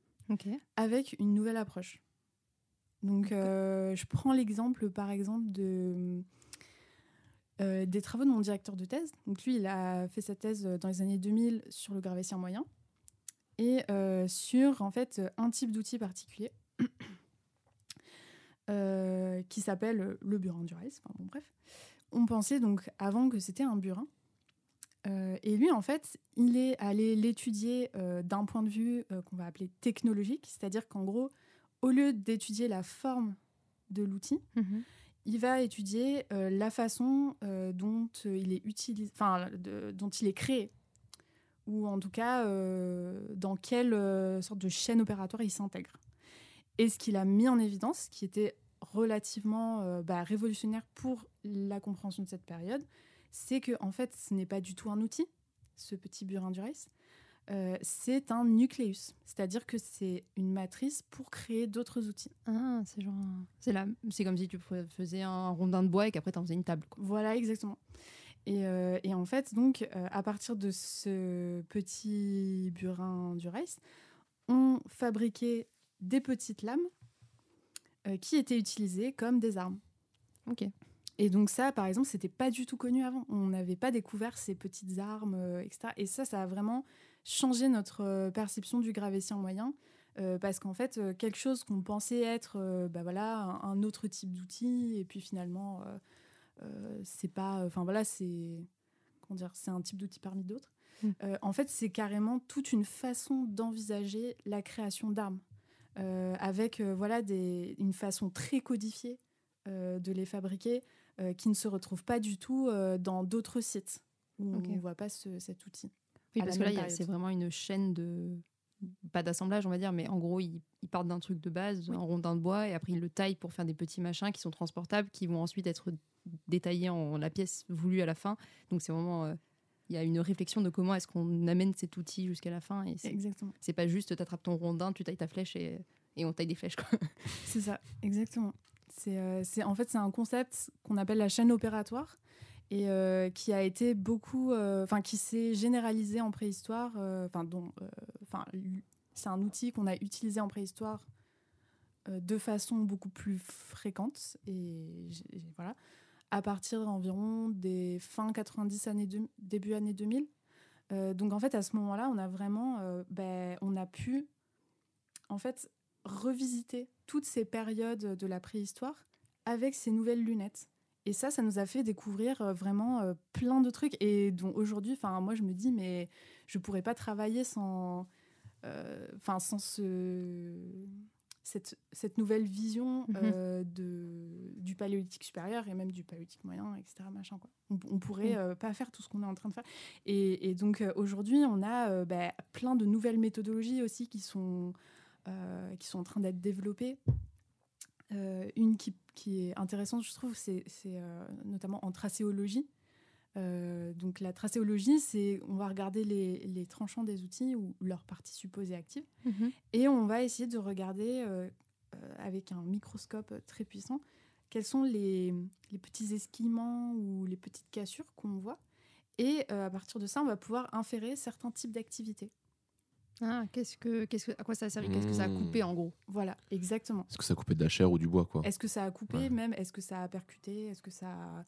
avec une nouvelle approche. Donc, je prends l'exemple, par exemple, des travaux de mon directeur de thèse. Donc, lui, il a fait sa thèse dans les années 2000 sur le gravettien moyen et sur, en fait, un type d'outil particulier qui s'appelle le burin du Raysse. Enfin, bon, bref. On pensait, donc, avant que c'était un burin. Et lui, en fait, il est allé l'étudier d'un point de vue qu'on va appeler technologique, c'est-à-dire qu'en gros... Au lieu d'étudier la forme de l'outil, il va étudier la façon dont il est utilisé, enfin dont il est créé, ou en tout cas dans quelle sorte de chaîne opératoire il s'intègre. Et ce qu'il a mis en évidence, qui était relativement révolutionnaire pour la compréhension de cette période, c'est que en fait, ce n'est pas du tout un outil, ce petit burin du Raysse. C'est un nucléus, c'est-à-dire que c'est une matrice pour créer d'autres outils. Ah, c'est genre... c'est comme si tu faisais un rondin de bois et qu'après tu en faisais une table, quoi. Voilà, exactement. Et en fait, donc, à partir de ce petit burin du Raysse, on fabriquait des petites lames qui étaient utilisées comme des armes. Ok. Et donc ça, par exemple, c'était pas du tout connu avant. On n'avait pas découvert ces petites armes, etc. Et ça a vraiment changer notre perception du gravettien moyen, parce qu'en fait, quelque chose qu'on pensait être un autre type d'outil, et puis finalement, c'est pas... Enfin voilà, c'est... Comment dire ? C'est un type d'outil parmi d'autres. En fait, c'est carrément toute une façon d'envisager la création d'armes, avec une façon très codifiée de les fabriquer, qui ne se retrouve pas du tout dans d'autres sites, où on ne voit pas cet outil. Oui, parce que là, c'est vraiment une chaîne de... Pas d'assemblage, on va dire, mais en gros, ils partent d'un truc de base, un rondin de bois, et après, ils le taillent pour faire des petits machins qui sont transportables, qui vont ensuite être détaillés en la pièce voulue à la fin. Donc, c'est vraiment... Il y a une réflexion de comment est-ce qu'on amène cet outil jusqu'à la fin. Et c'est... Exactement. C'est pas juste, t'attrapes ton rondin, tu tailles ta flèche et on taille des flèches, quoi. C'est ça, exactement. C'est, en fait, c'est un concept qu'on appelle la chaîne opératoire, et qui a été beaucoup, qui s'est généralisé en préhistoire, c'est un outil qu'on a utilisé en préhistoire de façon beaucoup plus fréquente et voilà, à partir environ des fin 90 début années 2000. Donc en fait à ce moment-là, on a vraiment, on a pu en fait revisiter toutes ces périodes de la préhistoire avec ces nouvelles lunettes. Et ça nous a fait découvrir vraiment plein de trucs et dont aujourd'hui, moi je me dis mais je pourrais pas travailler sans cette nouvelle vision du Paléolithique supérieur et même du Paléolithique moyen, etc. Machin, quoi. On pourrait pas faire tout ce qu'on est en train de faire. Et donc, aujourd'hui, on a plein de nouvelles méthodologies aussi qui sont en train d'être développées. Une qui est intéressante, je trouve, c'est notamment en tracéologie. Donc, la tracéologie, c'est on va regarder les tranchants des outils ou leurs parties supposées actives et on va essayer de regarder avec un microscope très puissant quels sont les petits esquillements ou les petites cassures qu'on voit et à partir de ça, on va pouvoir inférer certains types d'activités. Ah, à quoi ça a servi ? Qu'est-ce que ça a coupé en gros ? Voilà, exactement. Est-ce que ça a coupé de la chair ou du bois, quoi ? Est-ce que ça a coupé même ? Est-ce que ça a percuté ? Est-ce que ça a...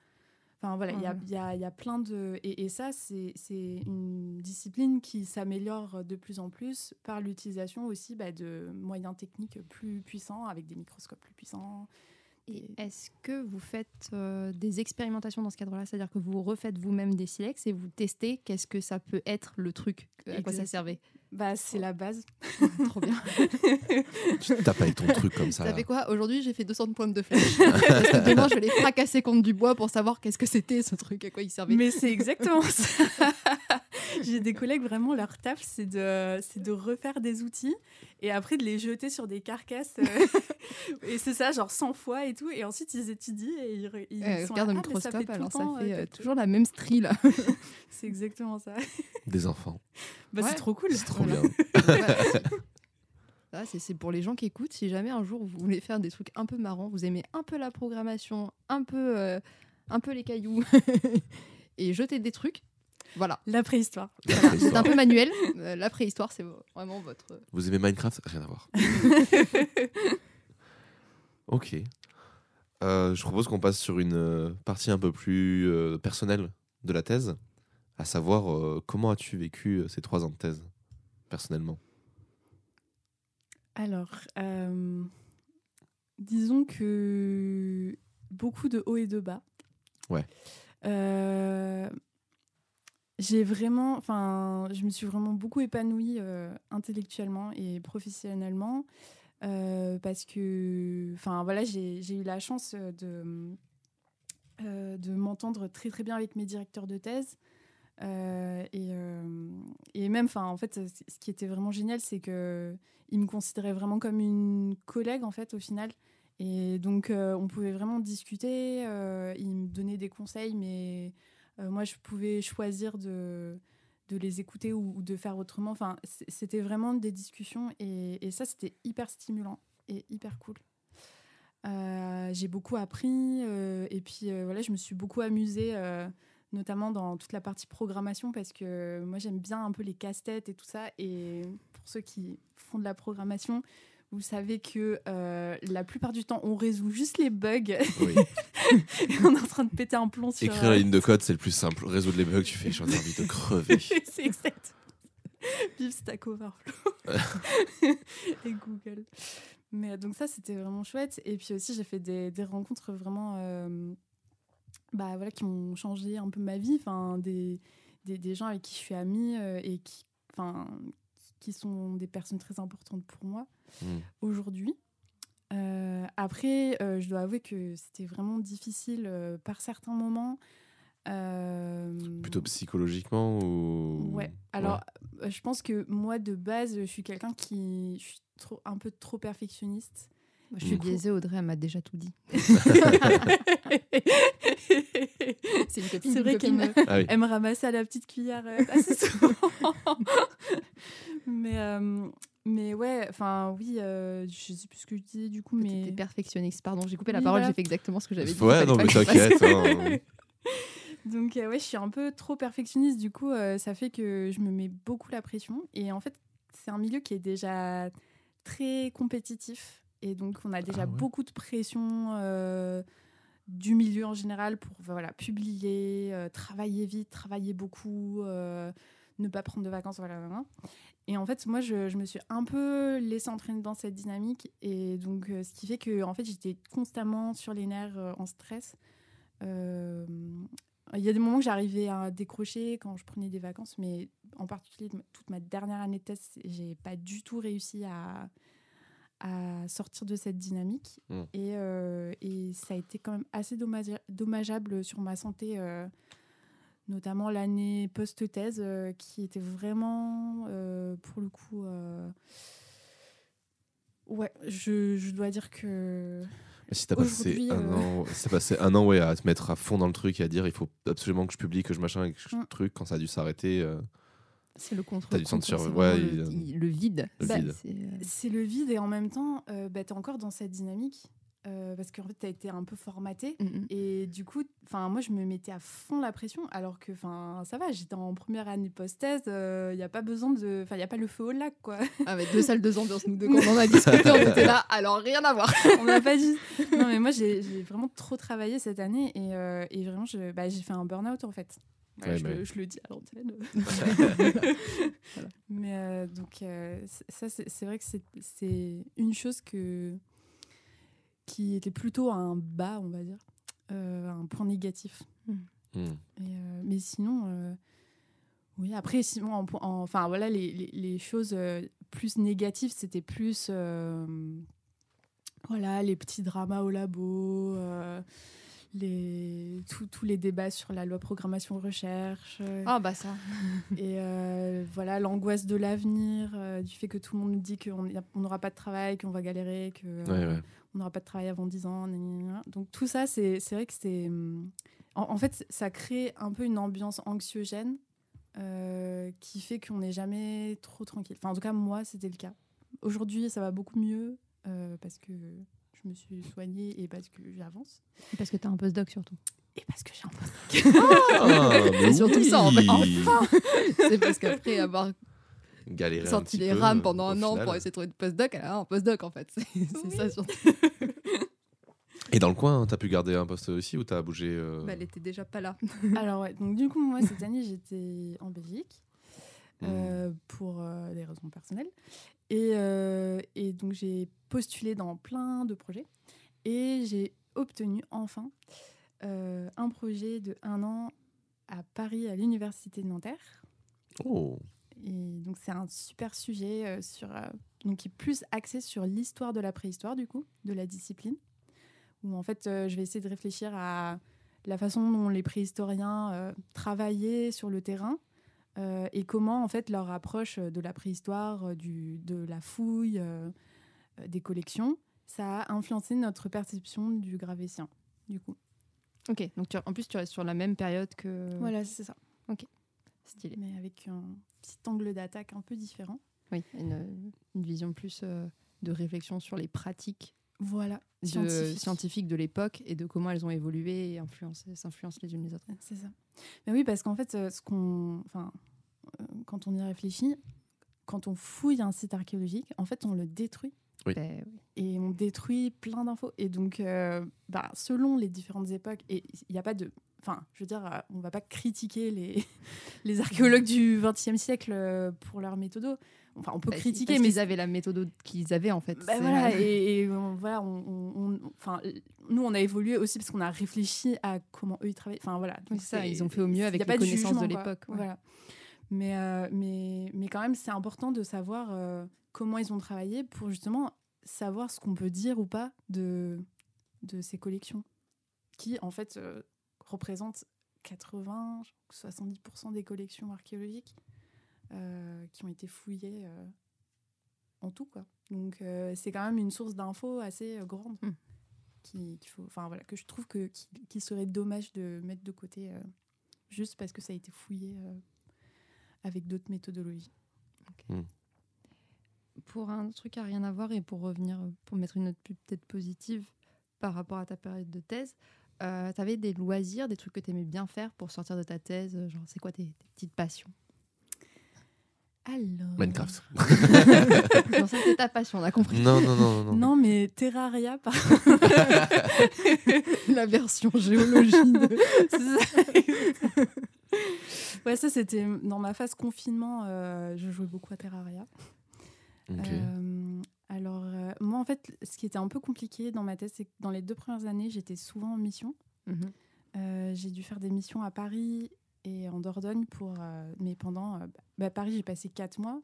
Enfin, voilà, il y a plein de... Et ça, c'est une discipline qui s'améliore de plus en plus par l'utilisation aussi de moyens techniques plus puissants, avec des microscopes plus puissants. Et est-ce que vous faites des expérimentations dans ce cadre-là ? C'est-à-dire que vous refaites vous-même des silex et vous testez qu'est-ce que ça peut être le truc, à quoi ça servait ? C'est la base. Trop bien. Tu te tapes avec ton truc comme ça. Ça fait quoi ? Aujourd'hui, j'ai fait 200 de pointes de flèche. Parce que demain, je vais les fracasser contre du bois pour savoir qu'est-ce que c'était ce truc, à quoi il servait. Mais c'est exactement ça. J'ai des collègues, vraiment, leur taf, c'est de refaire des outils et après de les jeter sur des carcasses. Et c'est ça, genre 100 fois et tout. Et ensuite, ils étudient et ils sont regardent le microscope, alors ça fait toujours la même strie, là. C'est exactement ça. Des enfants. C'est trop cool. C'est trop bien. Ça, c'est pour les gens qui écoutent. Si jamais un jour vous voulez faire des trucs un peu marrants, vous aimez un peu la programmation, un peu les cailloux et jeter des trucs. Voilà. La préhistoire. Voilà. C'est un peu manuel. La préhistoire, c'est vraiment votre... Vous aimez Minecraft ? Rien à voir. Ok. Je propose qu'on passe sur une partie un peu plus personnelle de la thèse, à savoir comment as-tu vécu ces 3 ans de thèse, personnellement ? Alors, disons que beaucoup de hauts et de bas. Ouais. Je me suis vraiment beaucoup épanouie intellectuellement et professionnellement parce que, j'ai eu la chance de m'entendre très très bien avec mes directeurs de thèse et même, ce qui était vraiment génial, c'est que ils me considéraient vraiment comme une collègue en fait au final. Et donc, on pouvait vraiment discuter. Ils me donnaient des conseils, mais moi, je pouvais choisir de les écouter ou de faire autrement. Enfin, c'était vraiment des discussions et ça, c'était hyper stimulant et hyper cool. J'ai beaucoup appris et puis je me suis beaucoup amusée, notamment dans toute la partie programmation parce que moi, j'aime bien un peu les casse-têtes et tout ça. Et pour ceux qui font de la programmation, vous savez que la plupart du temps, on résout juste les bugs. Oui. On est en train de péter un plomb sur... Écrire la ligne de code, c'est le plus simple. Résoudre les bugs, tu fais, j'ai envie de crever. C'est exact. Vive Stack Overflow. Et Google. Mais donc ça, c'était vraiment chouette. Et puis aussi, j'ai fait des rencontres vraiment... qui ont changé un peu ma vie. Enfin, des gens avec qui je suis amie et qui sont des personnes très importantes pour moi aujourd'hui. Après, je dois avouer que c'était vraiment difficile par certains moments. Plutôt psychologiquement ou... Ouais, alors je pense que moi, de base, je suis quelqu'un un peu trop perfectionniste. Moi, je suis biaisée, Audrey, elle m'a déjà tout dit. C'est une copine. C'est vrai qu'elle me ramassait à la petite cuillère assez souvent. Mais ouais, enfin oui, je sais plus ce que je disais du coup, mais... T'étais perfectionniste, pardon, j'ai coupé la parole, j'ai fait exactement ce que j'avais dit. Ouais, non, mais t'inquiète. Donc ouais, je suis un peu trop perfectionniste, du coup ça fait que je me mets beaucoup la pression. Et en fait, c'est un milieu qui est déjà très compétitif. Et donc, on a déjà beaucoup de pression du milieu en général pour publier, travailler vite, travailler beaucoup, ne pas prendre de vacances. Voilà. Et en fait, moi, je me suis un peu laissée entraîner dans cette dynamique. Et donc, ce qui fait que en fait, j'étais constamment sur les nerfs, en stress. Il y a des moments que j'arrivais à décrocher quand je prenais des vacances, mais en particulier toute ma dernière année de thèse, j'ai pas du tout réussi à sortir de cette dynamique. Et ça a été quand même assez dommageable sur ma santé, notamment l'année post-thèse, qui était vraiment, pour le coup... je dois dire que... Si t'as passé un an à te mettre à fond dans le truc et à dire il faut absolument que je publie, que je machin, que je truc, quand ça a dû s'arrêter... C'est le contre. T'as dû sentir le vide. C'est le vide et en même temps, t'es encore dans cette dynamique parce qu'en fait, t'as été un peu formaté et du coup, moi, je me mettais à fond la pression alors que ça va, j'étais en première année post-thèse, y a pas besoin de... Enfin, y a pas le feu au lac, quoi. Ah, mais deux salles, deux ambiances, nous deux, quand on en a discuté, on était là, alors rien à voir. On n'a pas dit... Non, mais moi, j'ai vraiment trop travaillé cette année et vraiment, j'ai fait un burn-out, en fait. Ouais, je le dis à l'antenne. Mais ça, c'est vrai que c'est une chose qui était plutôt un bas, on va dire, un point négatif. Mais sinon, après, sinon, les choses plus négatives, c'était plus les petits dramas au labo. Tous les débats sur la loi programmation recherche. Ça. Et l'angoisse de l'avenir, du fait que tout le monde dit qu'on n'aura pas de travail, qu'on va galérer, qu'on n'aura pas de travail avant 10 ans. Donc tout ça, c'est vrai que c'est... En fait, ça crée un peu une ambiance anxiogène qui fait qu'on n'est jamais trop tranquille. Enfin, en tout cas, moi, c'était le cas. Aujourd'hui, ça va beaucoup mieux parce que... Je me suis soignée et parce que j'avance. Et parce que t'as un postdoc surtout. Et parce que j'ai un postdoc. C'est surtout ça en fait. Enfin, c'est parce qu'après avoir galéré sorti les rames pendant un an pour essayer de trouver une postdoc, elle a un postdoc en fait. C'est ça surtout. Et dans le coin, t'as pu garder un poste aussi ou t'as bougé elle était déjà pas là. Alors ouais, donc du coup moi cette année j'étais en Belgique. Pour des raisons personnelles. Et donc, j'ai postulé dans plein de projets. Et j'ai obtenu, enfin, un projet de 1 an à Paris, à l'Université de Nanterre. Oh. Et donc, c'est un super sujet qui est plus axé sur l'histoire de la préhistoire, du coup, de la discipline. Où, en fait, je vais essayer de réfléchir à la façon dont les préhistoriens travaillaient sur le terrain. Et comment en fait leur approche de la préhistoire, de la fouille, des collections, ça a influencé notre perception du Gravettien, du coup. Ok, donc en plus tu restes sur la même période que... Voilà, c'est ça. Ok, stylé. Mais avec un petit angle d'attaque un peu différent. Oui, une vision plus de réflexion sur les pratiques scientifiques de l'époque et de comment elles ont évolué et s'influencent les unes les autres. C'est ça. Mais oui, parce qu'en fait, quand on y réfléchit, quand on fouille un site archéologique, en fait, on le détruit. Oui. Et on détruit plein d'infos. Et donc, selon les différentes époques, et il n'y a pas de... Enfin, je veux dire, on ne va pas critiquer les archéologues du XXe siècle pour leur méthodo. Enfin, on peut critiquer, mais ils avaient la méthode qu'ils avaient en fait. Nous on a évolué aussi parce qu'on a réfléchi à comment eux ils travaillaient. Enfin voilà, donc ils ont fait au mieux avec les connaissances de l'époque. Ouais. Voilà. Mais quand même c'est important de savoir comment ils ont travaillé pour justement savoir ce qu'on peut dire ou pas de ces collections, qui en fait représentent 80-70% des collections archéologiques. Qui ont été fouillés en tout quoi. Donc c'est quand même une source d'infos assez grande que je trouve qu'il serait dommage de mettre de côté juste parce que ça a été fouillé avec d'autres méthodologies. Okay. Pour un truc à rien à voir et pour revenir pour mettre une note peut-être positive par rapport à ta période de thèse, t'avais des loisirs, des trucs que t'aimais bien faire pour sortir de ta thèse, genre c'est quoi tes petites passions? Alors... Minecraft. Non, ça c'est ta passion, on a compris. Non. Non, mais Terraria, par la version géologie de... C'est ça. Ouais, ça c'était dans ma phase confinement, je jouais beaucoup à Terraria. Okay. Alors, moi en fait, ce qui était un peu compliqué dans ma thèse, c'est que dans les 2 premières années, j'étais souvent en mission. Mm-hmm. J'ai dû faire des missions à Paris et en Dordogne pour... mais pendant... Paris, j'ai passé 4 mois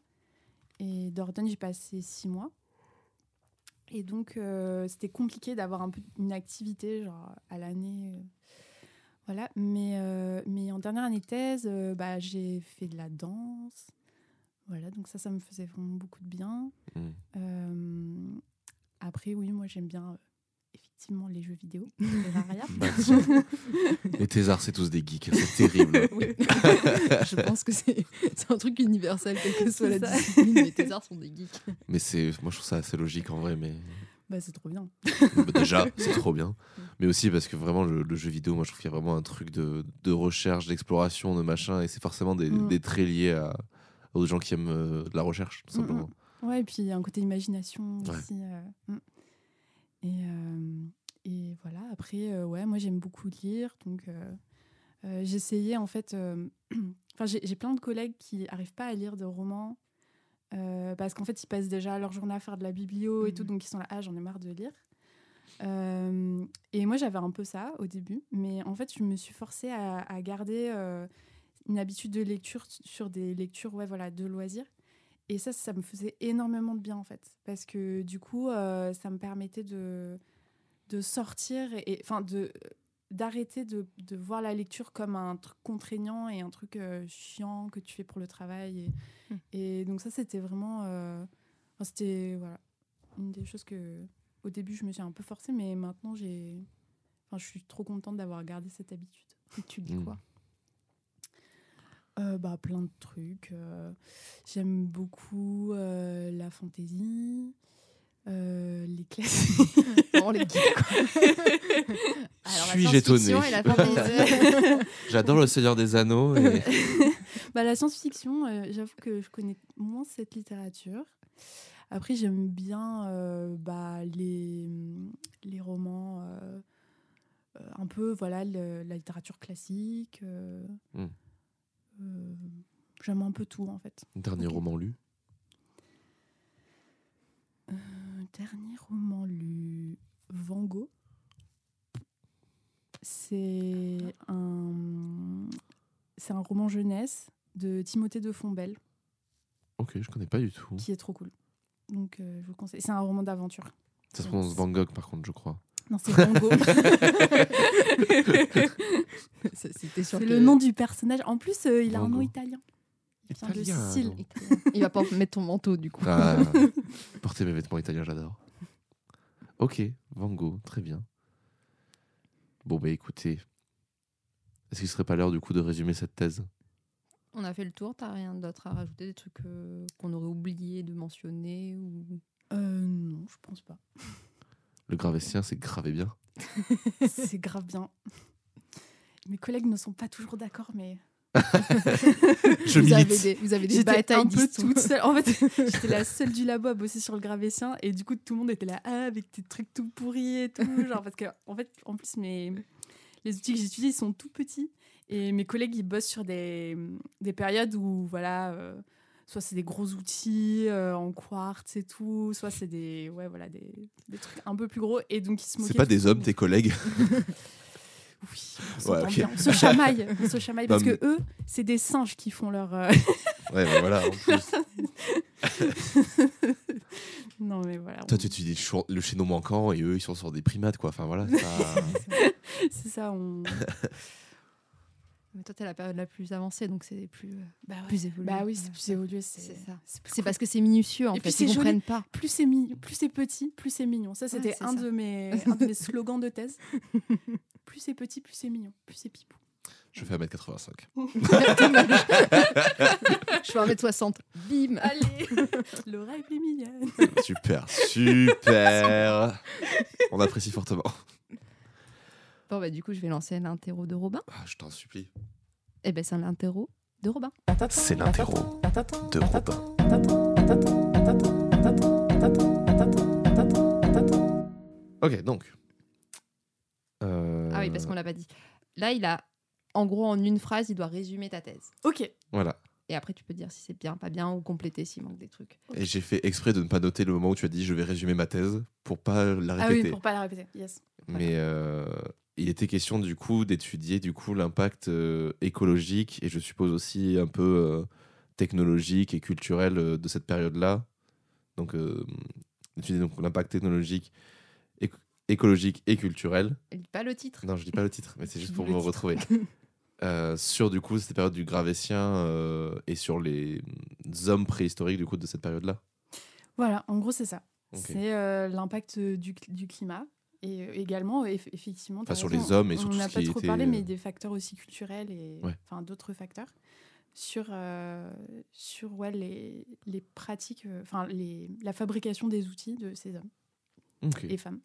et Dordogne, j'ai passé 6 mois. Et donc, c'était compliqué d'avoir un peu une activité genre à l'année... Voilà, mais en dernière année de thèse, j'ai fait de la danse. Voilà, donc ça me faisait vraiment beaucoup de bien. Mmh. Après, oui, moi, j'aime bien, effectivement, les jeux vidéo. Les thésards, c'est tous des geeks, c'est terrible. Oui. Je pense que c'est un truc universel, quelle que soit la discipline, les thésards sont des geeks. Mais moi, je trouve ça assez logique, en vrai, mais... c'est trop bien. Déjà, c'est trop bien. Mais aussi parce que vraiment, le jeu vidéo, moi, je trouve qu'il y a vraiment un truc de recherche, d'exploration, de machin, et c'est forcément des traits liés à des gens qui aiment de la recherche, tout simplement. Ouais, et puis il y a un côté imagination aussi. Et voilà, après, moi, j'aime beaucoup lire, donc j'essayais, en fait... Enfin, j'ai plein de collègues qui n'arrivent pas à lire de romans, parce qu'en fait ils passent déjà leur journée à faire de la biblio et tout, donc ils sont là, j'en ai marre de lire, et moi j'avais un peu ça au début, mais en fait je me suis forcée à garder une habitude de lecture sur des lectures de loisirs, et ça me faisait énormément de bien en fait, parce que du coup ça me permettait de sortir, et enfin d'arrêter de voir la lecture comme un truc contraignant et un truc chiant que tu fais pour le travail, et donc ça c'était vraiment une des choses que au début je me suis un peu forcée, mais maintenant je suis trop contente d'avoir gardé cette habitude. Et tu lis quoi? Plein de trucs, j'aime beaucoup la fantaisie, les classiques. On les dit, quoi. Alors, suis-je étonné? J'adore Le Seigneur des Anneaux. Et... la science-fiction, j'avoue que je connais moins cette littérature. Après, j'aime bien les romans, un peu la littérature classique. J'aime un peu tout, en fait. Dernier roman lu? Dernier roman lu, Vango. C'est un roman jeunesse de Timothée de Fombelle. Ok, je connais pas du tout. Qui est trop cool. Donc je vous conseille. C'est un roman d'aventure. Ça se prononce Van Gogh, par contre, je crois. Non, c'est Vango. C'est le nom du personnage. En plus, il a un nom italien. Italien. Il va pas mettre ton manteau du coup. Porter mes vêtements italiens, j'adore. Ok, Vango, très bien. Bon écoutez, est-ce qu'il serait pas l'heure du coup de résumer cette thèse? On a fait le tour, t'as rien d'autre à rajouter, des trucs qu'on aurait oublié de mentionner ou... non, je pense pas. Le Gravettien, c'est grave et bien. C'est grave bien. Mes collègues ne sont pas toujours d'accord, mais... Vous avez des batailles un peu toute seule. En fait, j'étais la seule du labo à bosser sur le Gravettien, et du coup tout le monde était là avec tes trucs tout pourris et tout, genre, parce que en fait, en plus les outils que j'utilise sont tout petits, et mes collègues ils bossent sur des périodes où soit c'est des gros outils en quartz et tout, soit c'est des trucs un peu plus gros, et donc ils se moquaient. C'est pas des hommes tes collègues? Oui, bien. On se chamaille parce que eux, c'est des singes qui font leur... en plus. Non, mais voilà. Toi, tu dis le chaînon manquant, et eux, ils sont sur des primates, quoi. Enfin, voilà. Ça... c'est ça, on... Mais toi, t'es la période la plus avancée, donc c'est plus évolué. Oui, c'est plus évolué, c'est ça. C'est parce que c'est minutieux, en fait, ils comprennent pas. Plus c'est petit, plus c'est mignon. Ça, c'était un de mes slogans de thèse. Plus c'est petit, plus c'est mignon, plus c'est pipou. Je fais 1m85. Je fais 1m60. Bim. Allez, Laura est mignonne. Super. On apprécie fortement. Bon, bah, du coup, je vais lancer l'interro de Robin. Ah, je t'en supplie. Eh ben, c'est l'interro de Robin. C'est l'interro de Robin. Ok, donc. Ah oui, parce qu'on l'a pas dit. Là, il a, en gros, en une phrase, il doit résumer ta thèse. Ok. Voilà. Et après, tu peux dire si c'est bien, pas bien, ou compléter s'il manque des trucs. Okay. Et j'ai fait exprès de ne pas noter le moment où tu as dit « je vais résumer ma thèse » pour pas la répéter. Ah oui, pour pas la répéter, yes. Mais il était question du coup d'étudier du coup l'impact écologique et je suppose aussi un peu technologique et culturel de cette période-là. Donc, étudier donc, l'impact technologique, écologique et culturel. Je dis pas le titre. Non, je dis pas le titre, mais c'est juste pour me retrouver. Sur du coup cette période du Gravettien et sur les hommes préhistoriques du coup de cette période-là. Voilà, en gros c'est ça. Okay. C'est l'impact du climat et également effectivement. Enfin sur les hommes et sur tout ce qui était. On n'a pas trop parlé mais des facteurs aussi culturels et enfin d'autres facteurs sur les pratiques, enfin la fabrication des outils de ces hommes okay. et femmes.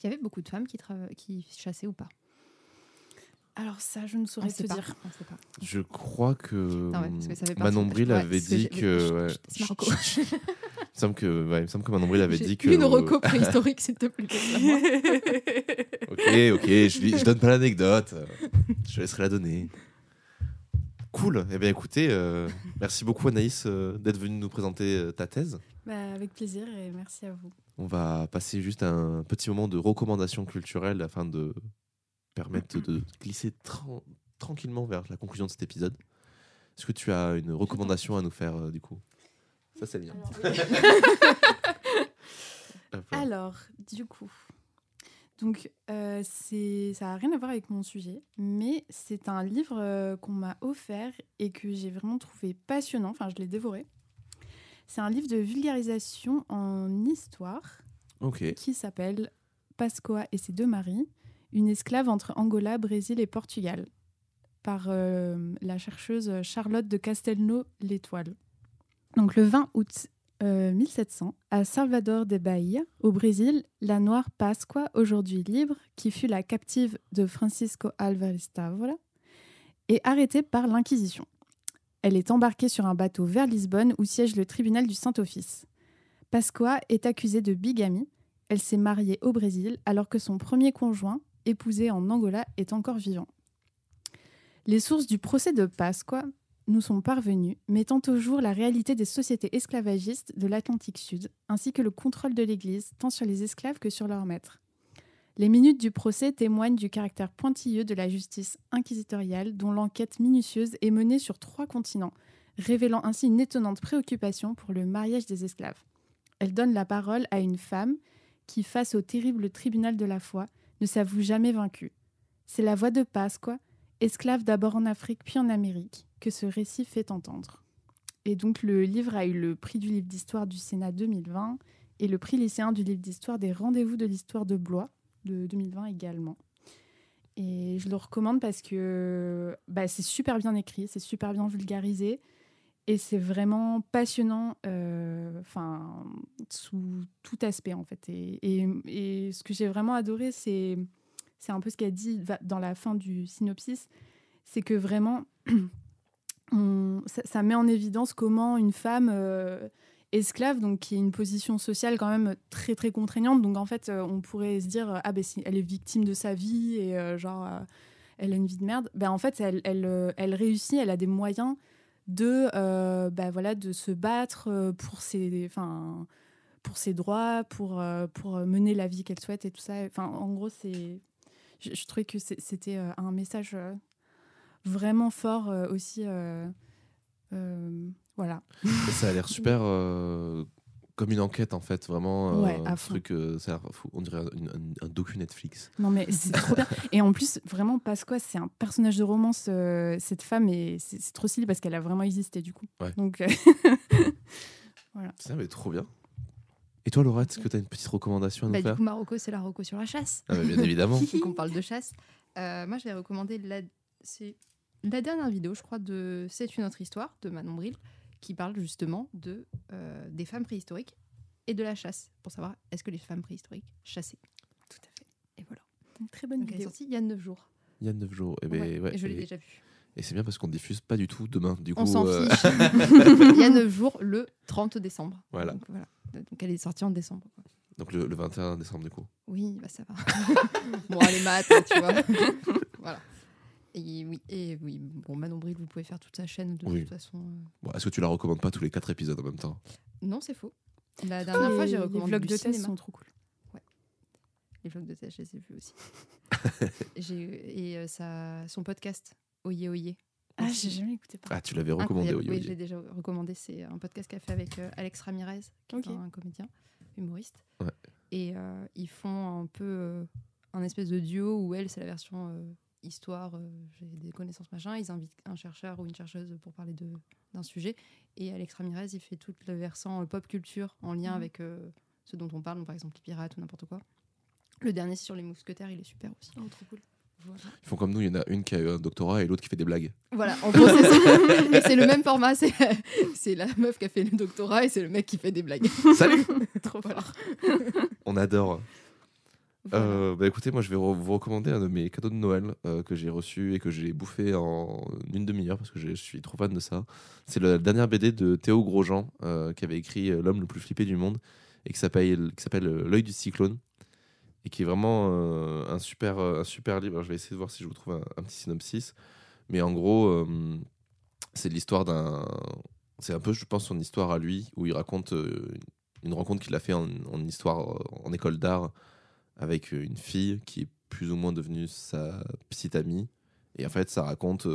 Il y avait beaucoup de femmes qui chassaient ou pas. Alors ça, je ne saurais te dire. On sait pas. Je crois que, non, ouais, que ça fait Manon Bril avait dit que... Il me semble que Manon Bril avait dit que... Une reco préhistorique, s'il te plaît. Ok, je donne pas l'anecdote. Je laisserai la donner. Cool. Eh bien, écoutez, merci beaucoup Anaïs d'être venue nous présenter ta thèse. Bah, avec plaisir et merci à vous. On va passer juste un petit moment de recommandation culturelle afin de... permettre de glisser tranquillement vers la conclusion de cet épisode. Est-ce que tu as une recommandation à nous faire du coup ? Ça c'est bien. Alors du coup, donc ça n'a rien à voir avec mon sujet, mais c'est un livre qu'on m'a offert et que j'ai vraiment trouvé passionnant. Enfin, je l'ai dévoré. C'est un livre de vulgarisation en histoire okay. qui s'appelle Pasqua et ses deux maris. Une esclave entre Angola, Brésil et Portugal, par la chercheuse Charlotte de Castelnau-l'étoile. Donc le 20 août 1700, à Salvador de Bahia, au Brésil, la noire Pasqua, aujourd'hui libre, qui fut la captive de Francisco Álvarez Távora, est arrêtée par l'Inquisition. Elle est embarquée sur un bateau vers Lisbonne, où siège le tribunal du Saint-Office. Pasqua est accusée de bigamie. Elle s'est mariée au Brésil, alors que son premier conjoint, épousée en Angola, est encore vivant. Les sources du procès de Pasqua nous sont parvenues, mettant au jour la réalité des sociétés esclavagistes de l'Atlantique Sud, ainsi que le contrôle de l'Église, tant sur les esclaves que sur leurs maîtres. Les minutes du procès témoignent du caractère pointilleux de la justice inquisitoriale, dont l'enquête minutieuse est menée sur 3 continents, révélant ainsi une étonnante préoccupation pour le mariage des esclaves. Elle donne la parole à une femme qui, face au terrible tribunal de la foi, ne s'avoue jamais vaincu. C'est la voix de Pasqua, esclave d'abord en Afrique puis en Amérique, que ce récit fait entendre. Et donc le livre a eu le prix du livre d'histoire du Sénat 2020 et le prix lycéen du livre d'histoire des Rendez-vous de l'histoire de Blois de 2020 également. Et je le recommande parce que c'est super bien écrit, c'est super bien vulgarisé et c'est vraiment passionnant sous tout aspect en fait. Et ce que j'ai vraiment adoré, c'est un peu ce qu'elle dit dans la fin du synopsis, c'est que vraiment, ça met en évidence comment une femme esclave, donc qui est une position sociale quand même très très contraignante, donc en fait on pourrait se dire si elle est victime de sa vie et elle a une vie de merde, en fait elle réussit, elle a des moyens de se battre pour ses droits, pour mener la vie qu'elle souhaite et tout ça. Enfin, en gros, je trouvais que c'était un message vraiment fort aussi. Voilà. Ça a l'air super comme une enquête, en fait. Vraiment, ouais, un truc, ça a l'air fou. On dirait un docu Netflix. Non, mais c'est trop bien. Et en plus, vraiment, Pasqua, c'est un personnage de romance. Cette femme, c'est trop stylé parce qu'elle a vraiment existé, du coup. Ouais. Donc, voilà. Ça, mais trop bien. Et toi, Laura, est-ce que tu as une petite recommandation à nous faire ? Du coup, ma reco, c'est la reco sur la chasse. Ah, bien évidemment. Donc, on parle de chasse. Moi, je vais recommander la dernière vidéo, je crois, de « C'est une autre histoire » de Manon Bril, qui parle justement des femmes préhistoriques et de la chasse, pour savoir est-ce que les femmes préhistoriques chassaient. Tout à fait. Et voilà. une très bonne vidéo. Elle est sortie il y a 9 jours. Il y a 9 jours. Eh ben, ouais, je l'ai déjà vue. Et c'est bien parce qu'on ne diffuse pas du tout demain. Du coup, on s'en fiche. Il y a 9 jours, le 30 décembre. Voilà. Donc, elle est sortie en décembre. Donc le 21 décembre, du coup. Oui, bah ça va. Bon, allez, maths, tu vois. Voilà. Et oui, bon, Manon Bril, vous pouvez faire toute sa chaîne de toute façon. Bon, est-ce que tu la recommandes pas tous les 4 épisodes en même temps? Non, c'est faux. La dernière fois, j'ai recommandé. Les vlogs de thèse sont trop cool. Ouais. Les vlogs de thèse, je les ai vus aussi. Son podcast, Oyé Oyé. Ah, j'ai jamais écouté parler. Ah, tu l'avais recommandé, Oyé Oyé. Oui, je l'ai déjà recommandé. C'est un podcast qu'elle a fait avec Alex Ramirez, qui est un comédien, humoriste. Ouais. Et ils font un peu un espèce de duo où elle, c'est la version histoire, j'ai des connaissances, machin. Ils invitent un chercheur ou une chercheuse pour parler d'un sujet. Et Alex Ramirez, il fait tout le versant pop culture en lien avec ce dont on parle, donc par exemple les pirates ou n'importe quoi. Le dernier, c'est sur les mousquetaires, il est super aussi. Oh, trop cool. Voilà. Ils font comme nous, il y en a une qui a eu un doctorat et l'autre qui fait des blagues. Voilà, en gros, c'est le même format. C'est la meuf qui a fait le doctorat et c'est le mec qui fait des blagues. Salut. Trop fort. On adore. Voilà. Écoutez, moi je vais vous recommander un de mes cadeaux de Noël que j'ai reçu et que j'ai bouffé en une demi-heure parce que je suis trop fan de ça. C'est la dernière BD de Théo Grosjean qui avait écrit L'homme le plus flippé du monde et qui s'appelle L'œil du cyclone et qui est vraiment un super livre. Alors, je vais essayer de voir si je vous trouve un petit synopsis, mais en gros c'est l'histoire c'est un peu, je pense, son histoire à lui, où il raconte une rencontre qu'il a fait en histoire en école d'art avec une fille qui est plus ou moins devenue sa petite amie. Et en fait, ça raconte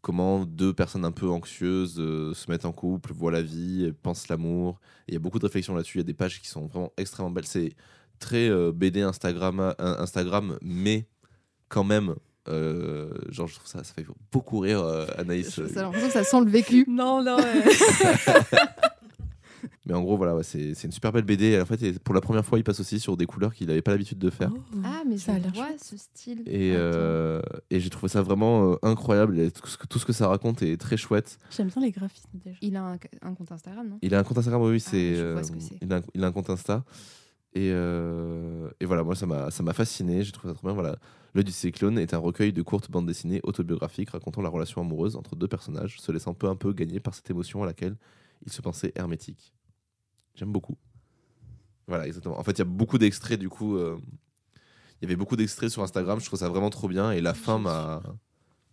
comment deux personnes un peu anxieuses se mettent en couple, voient la vie, pensent l'amour. Il y a beaucoup de réflexions là-dessus. Il y a des pages qui sont vraiment extrêmement belles. C'est très BD Instagram, mais quand même... genre, je trouve ça fait beaucoup rire, Anaïs. J'ai l'impression que ça sent le vécu. Non. Mais en gros, voilà, c'est une super belle BD. En fait, pour la première fois, il passe aussi sur des couleurs qu'il n'avait pas l'habitude de faire. Oh. Ah, mais ça a l'air chouette, ce style. Et j'ai trouvé ça vraiment incroyable. Et tout ce que ça raconte est très chouette. J'aime bien les graphismes, déjà. Il a un compte Instagram, non? Il a un compte Instagram, oui. Je vois ce que c'est. Il a un compte Insta. Et voilà, moi, ça m'a fasciné. J'ai trouvé ça trop bien. Voilà. L'œil du cyclone est un recueil de courtes bandes dessinées autobiographiques racontant la relation amoureuse entre deux personnages, se laissant peu à peu gagner par cette émotion à laquelle ils se pensaient hermétiques. J'aime beaucoup. Voilà, exactement. En fait, il y a beaucoup d'extraits, du coup. Il y avait beaucoup d'extraits sur Instagram. Je trouve ça vraiment trop bien. Et la fin m'a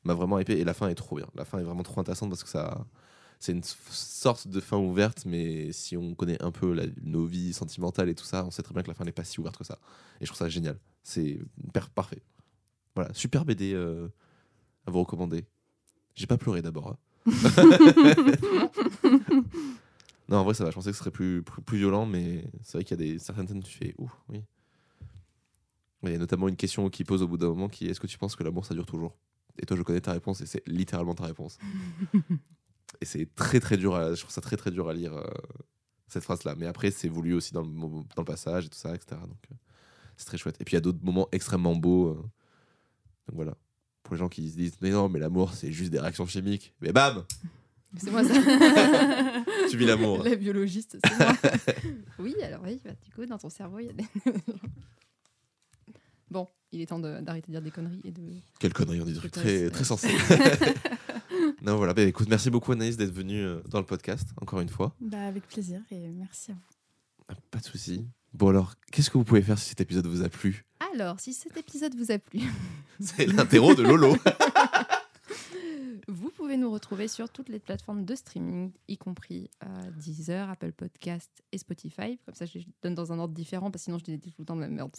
vraiment hypé. Et la fin est trop bien. La fin est vraiment trop intéressante parce que c'est une sorte de fin ouverte. Mais si on connaît un peu nos vies sentimentales et tout ça, on sait très bien que la fin n'est pas si ouverte que ça. Et je trouve ça génial. C'est parfait. Voilà, super BD à vous recommander. J'ai pas pleuré d'abord. Hein. Non, en vrai, ça va. Je pensais que ce serait plus violent, mais c'est vrai qu'il y a certaines scènes où tu fais « Ouh, oui ». Il y a notamment une question qui pose au bout d'un moment qui est « Est-ce que tu penses que l'amour, ça dure toujours ?» Et toi, je connais ta réponse, et c'est littéralement ta réponse. Et c'est très, très dur. Je trouve ça très, très dur à lire, cette phrase-là. Mais après, c'est voulu aussi dans le passage, et tout ça, etc. Donc, c'est très chouette. Et puis, il y a d'autres moments extrêmement beaux. Donc, voilà. Pour les gens qui se disent « Mais non, mais l'amour, c'est juste des réactions chimiques. » Mais bam ! C'est moi, ça. Tu vis l'amour. La biologiste, c'est moi. Oui, alors oui, bah, du coup, dans ton cerveau, il y a des... Bon, il est temps d'arrêter de dire des conneries et de... Quelles conneries, on dit des trucs très, très sensés. Non, voilà, bah, écoute, merci beaucoup, Anaïs, d'être venue dans le podcast, encore une fois. Bah, avec plaisir, et merci à vous. Ah, pas de souci. Bon, alors, qu'est-ce que vous pouvez faire si cet épisode vous a plu? Alors, si cet épisode vous a plu... C'est l'interro de Lolo. Vous pouvez nous retrouver sur toutes les plateformes de streaming, y compris Deezer, Apple Podcasts et Spotify. Comme ça, je les donne dans un ordre différent, parce que sinon je les dis tout le temps de la merde.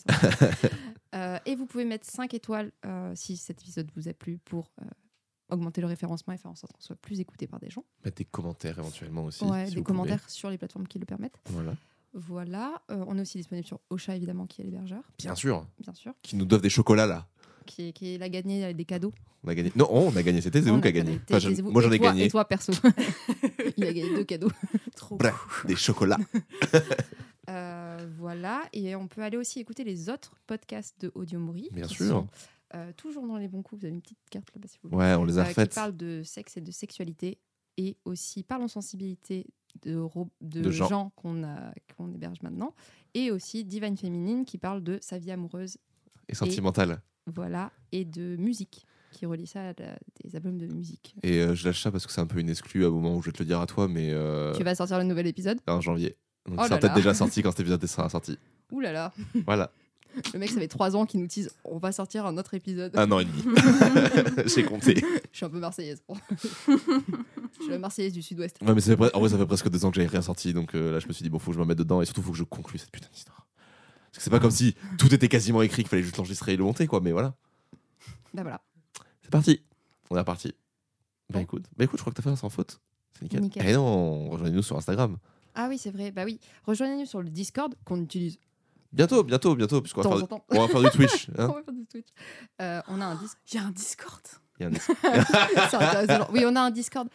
Et vous pouvez mettre 5 étoiles si cet épisode vous a plu, pour augmenter le référencement et faire en sorte qu'on soit plus écouté par des gens. Mettre des commentaires éventuellement aussi. Ouais, si des commentaires sur les plateformes qui le permettent. Voilà. On est aussi disponible sur Ocha, évidemment, qui est l'hébergeur. Bien sûr. Qui nous doivent des chocolats, là. Qui a gagné des cadeaux. On a gagné. Non, on a gagné. C'était Zézou qui a gagné. Moi, j'en ai gagné. Et toi, perso. Il a gagné 2 cadeaux. Trop. Bref, des chocolats. Voilà. Et on peut aller aussi écouter les autres podcasts de Audiomori. Bien sûr. Sont, toujours dans les bons coups. Vous avez une petite carte là-bas, si vous voulez. Ouais, on les a faites. Qui parle de sexe et de sexualité. Et aussi, parle en sensibilité de gens qu'on héberge maintenant. Et aussi, Divine Féminine, qui parle de sa vie amoureuse. et sentimentale. Voilà, et de musique, qui relie ça à des albums de musique. Et je lâche ça parce que c'est un peu une exclue au moment où je vais te le dire à toi, mais... Tu vas sortir le nouvel épisode ? En janvier. Donc oh ça sera peut-être déjà sorti quand cet épisode sera sorti. Ouh là là. Voilà. Le mec, ça fait 3 ans qu'il nous tease « On va sortir un autre épisode. » 1 an et demi. J'ai compté. Je suis un peu marseillaise. Je suis la marseillaise du sud-ouest. Ouais, mais en vrai, ça fait presque 2 ans que j'avais rien sorti. Donc là, je me suis dit « Bon, faut que je me mette dedans. Et surtout, faut que je conclue cette putain d'histoire. » Parce que c'est pas comme si tout était quasiment écrit, qu'il fallait juste l'enregistrer et le monter, quoi. Mais voilà. Ben voilà. C'est parti. On est reparti. Ben écoute, je crois que t'as fait ça sans faute. C'est nickel. Nickel. Eh non, rejoignez-nous sur Instagram. Ah oui, c'est vrai. Bah oui. Rejoignez-nous sur le Discord qu'on utilise. Bientôt, puisqu'on va faire du Twitch. Hein. On va faire du Twitch. On a un Discord. Il y a un Discord. Oui, on a un Discord.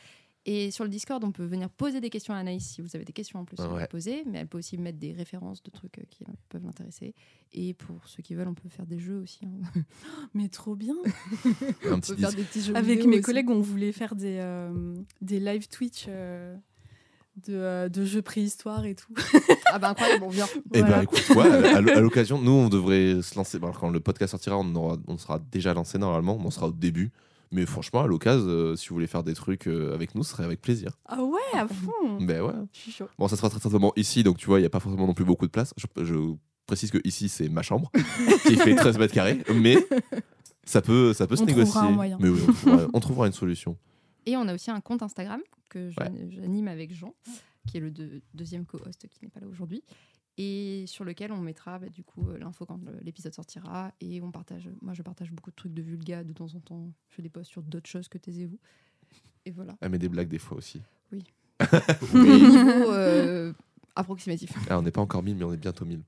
Et sur le Discord, on peut venir poser des questions à Anaïs si vous avez des questions en plus à poser. Mais elle peut aussi mettre des références de trucs qui peuvent l'intéresser. Et pour ceux qui veulent, on peut faire des jeux aussi. Hein. Mais trop bien. On peut faire des petits jeux. Avec mes collègues, on voulait faire des live Twitch. De jeux préhistoire et tout. Ah bah incroyable, on vient. Et voilà. Bah écoute, à l'occasion, nous on devrait se lancer. Bah, quand le podcast sortira, on sera déjà lancé normalement, on sera au début. Mais franchement, à l'occasion, si vous voulez faire des trucs avec nous, ce serait avec plaisir. Ah ouais, à fond. Ben ouais. Je suis chaud. Bon, ça sera très certainement ici, donc tu vois, il n'y a pas forcément non plus beaucoup de place. Je précise que ici, c'est ma chambre, qui fait 13 mètres carrés, mais ça peut se négocier. Mais oui, on trouvera une solution. Et on a aussi un compte Instagram que j'anime avec Jean, qui est le deuxième co-host qui n'est pas là aujourd'hui, et sur lequel on mettra du coup l'info quand l'épisode sortira. Et on partage. Moi, je partage beaucoup de trucs de vulga de temps en temps. Je fais des posts sur d'autres choses que taisez-vous. Et voilà. Elle met des blagues des fois aussi. Oui. Niveau approximatif. Alors, on n'est pas encore 1000, mais on est bientôt 1000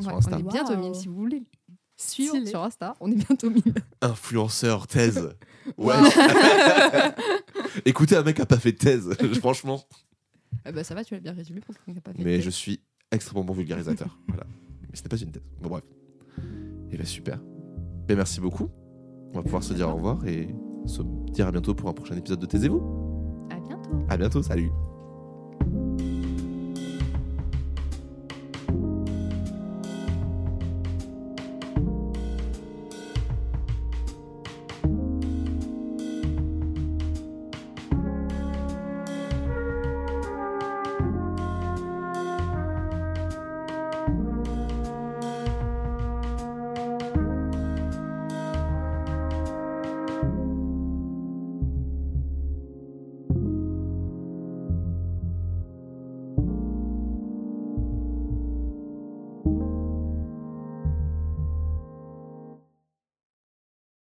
sur Insta. On est bientôt 1000 si vous voulez. Sur Insta, on est bientôt 1000. Influenceur, thèse. Ouais. Écoutez, un mec a pas fait de thèse, franchement. Ah bah ça va, tu l'as bien résumé pour quelqu'un qui a pas fait de thèse. Mais je suis extrêmement bon vulgarisateur. Voilà. Mais c'était pas une thèse. Bon, bref. Et bah super. Mais merci beaucoup. On va pouvoir se dire au revoir et se dire à bientôt pour un prochain épisode de Taisez-vous. À bientôt. À bientôt, salut.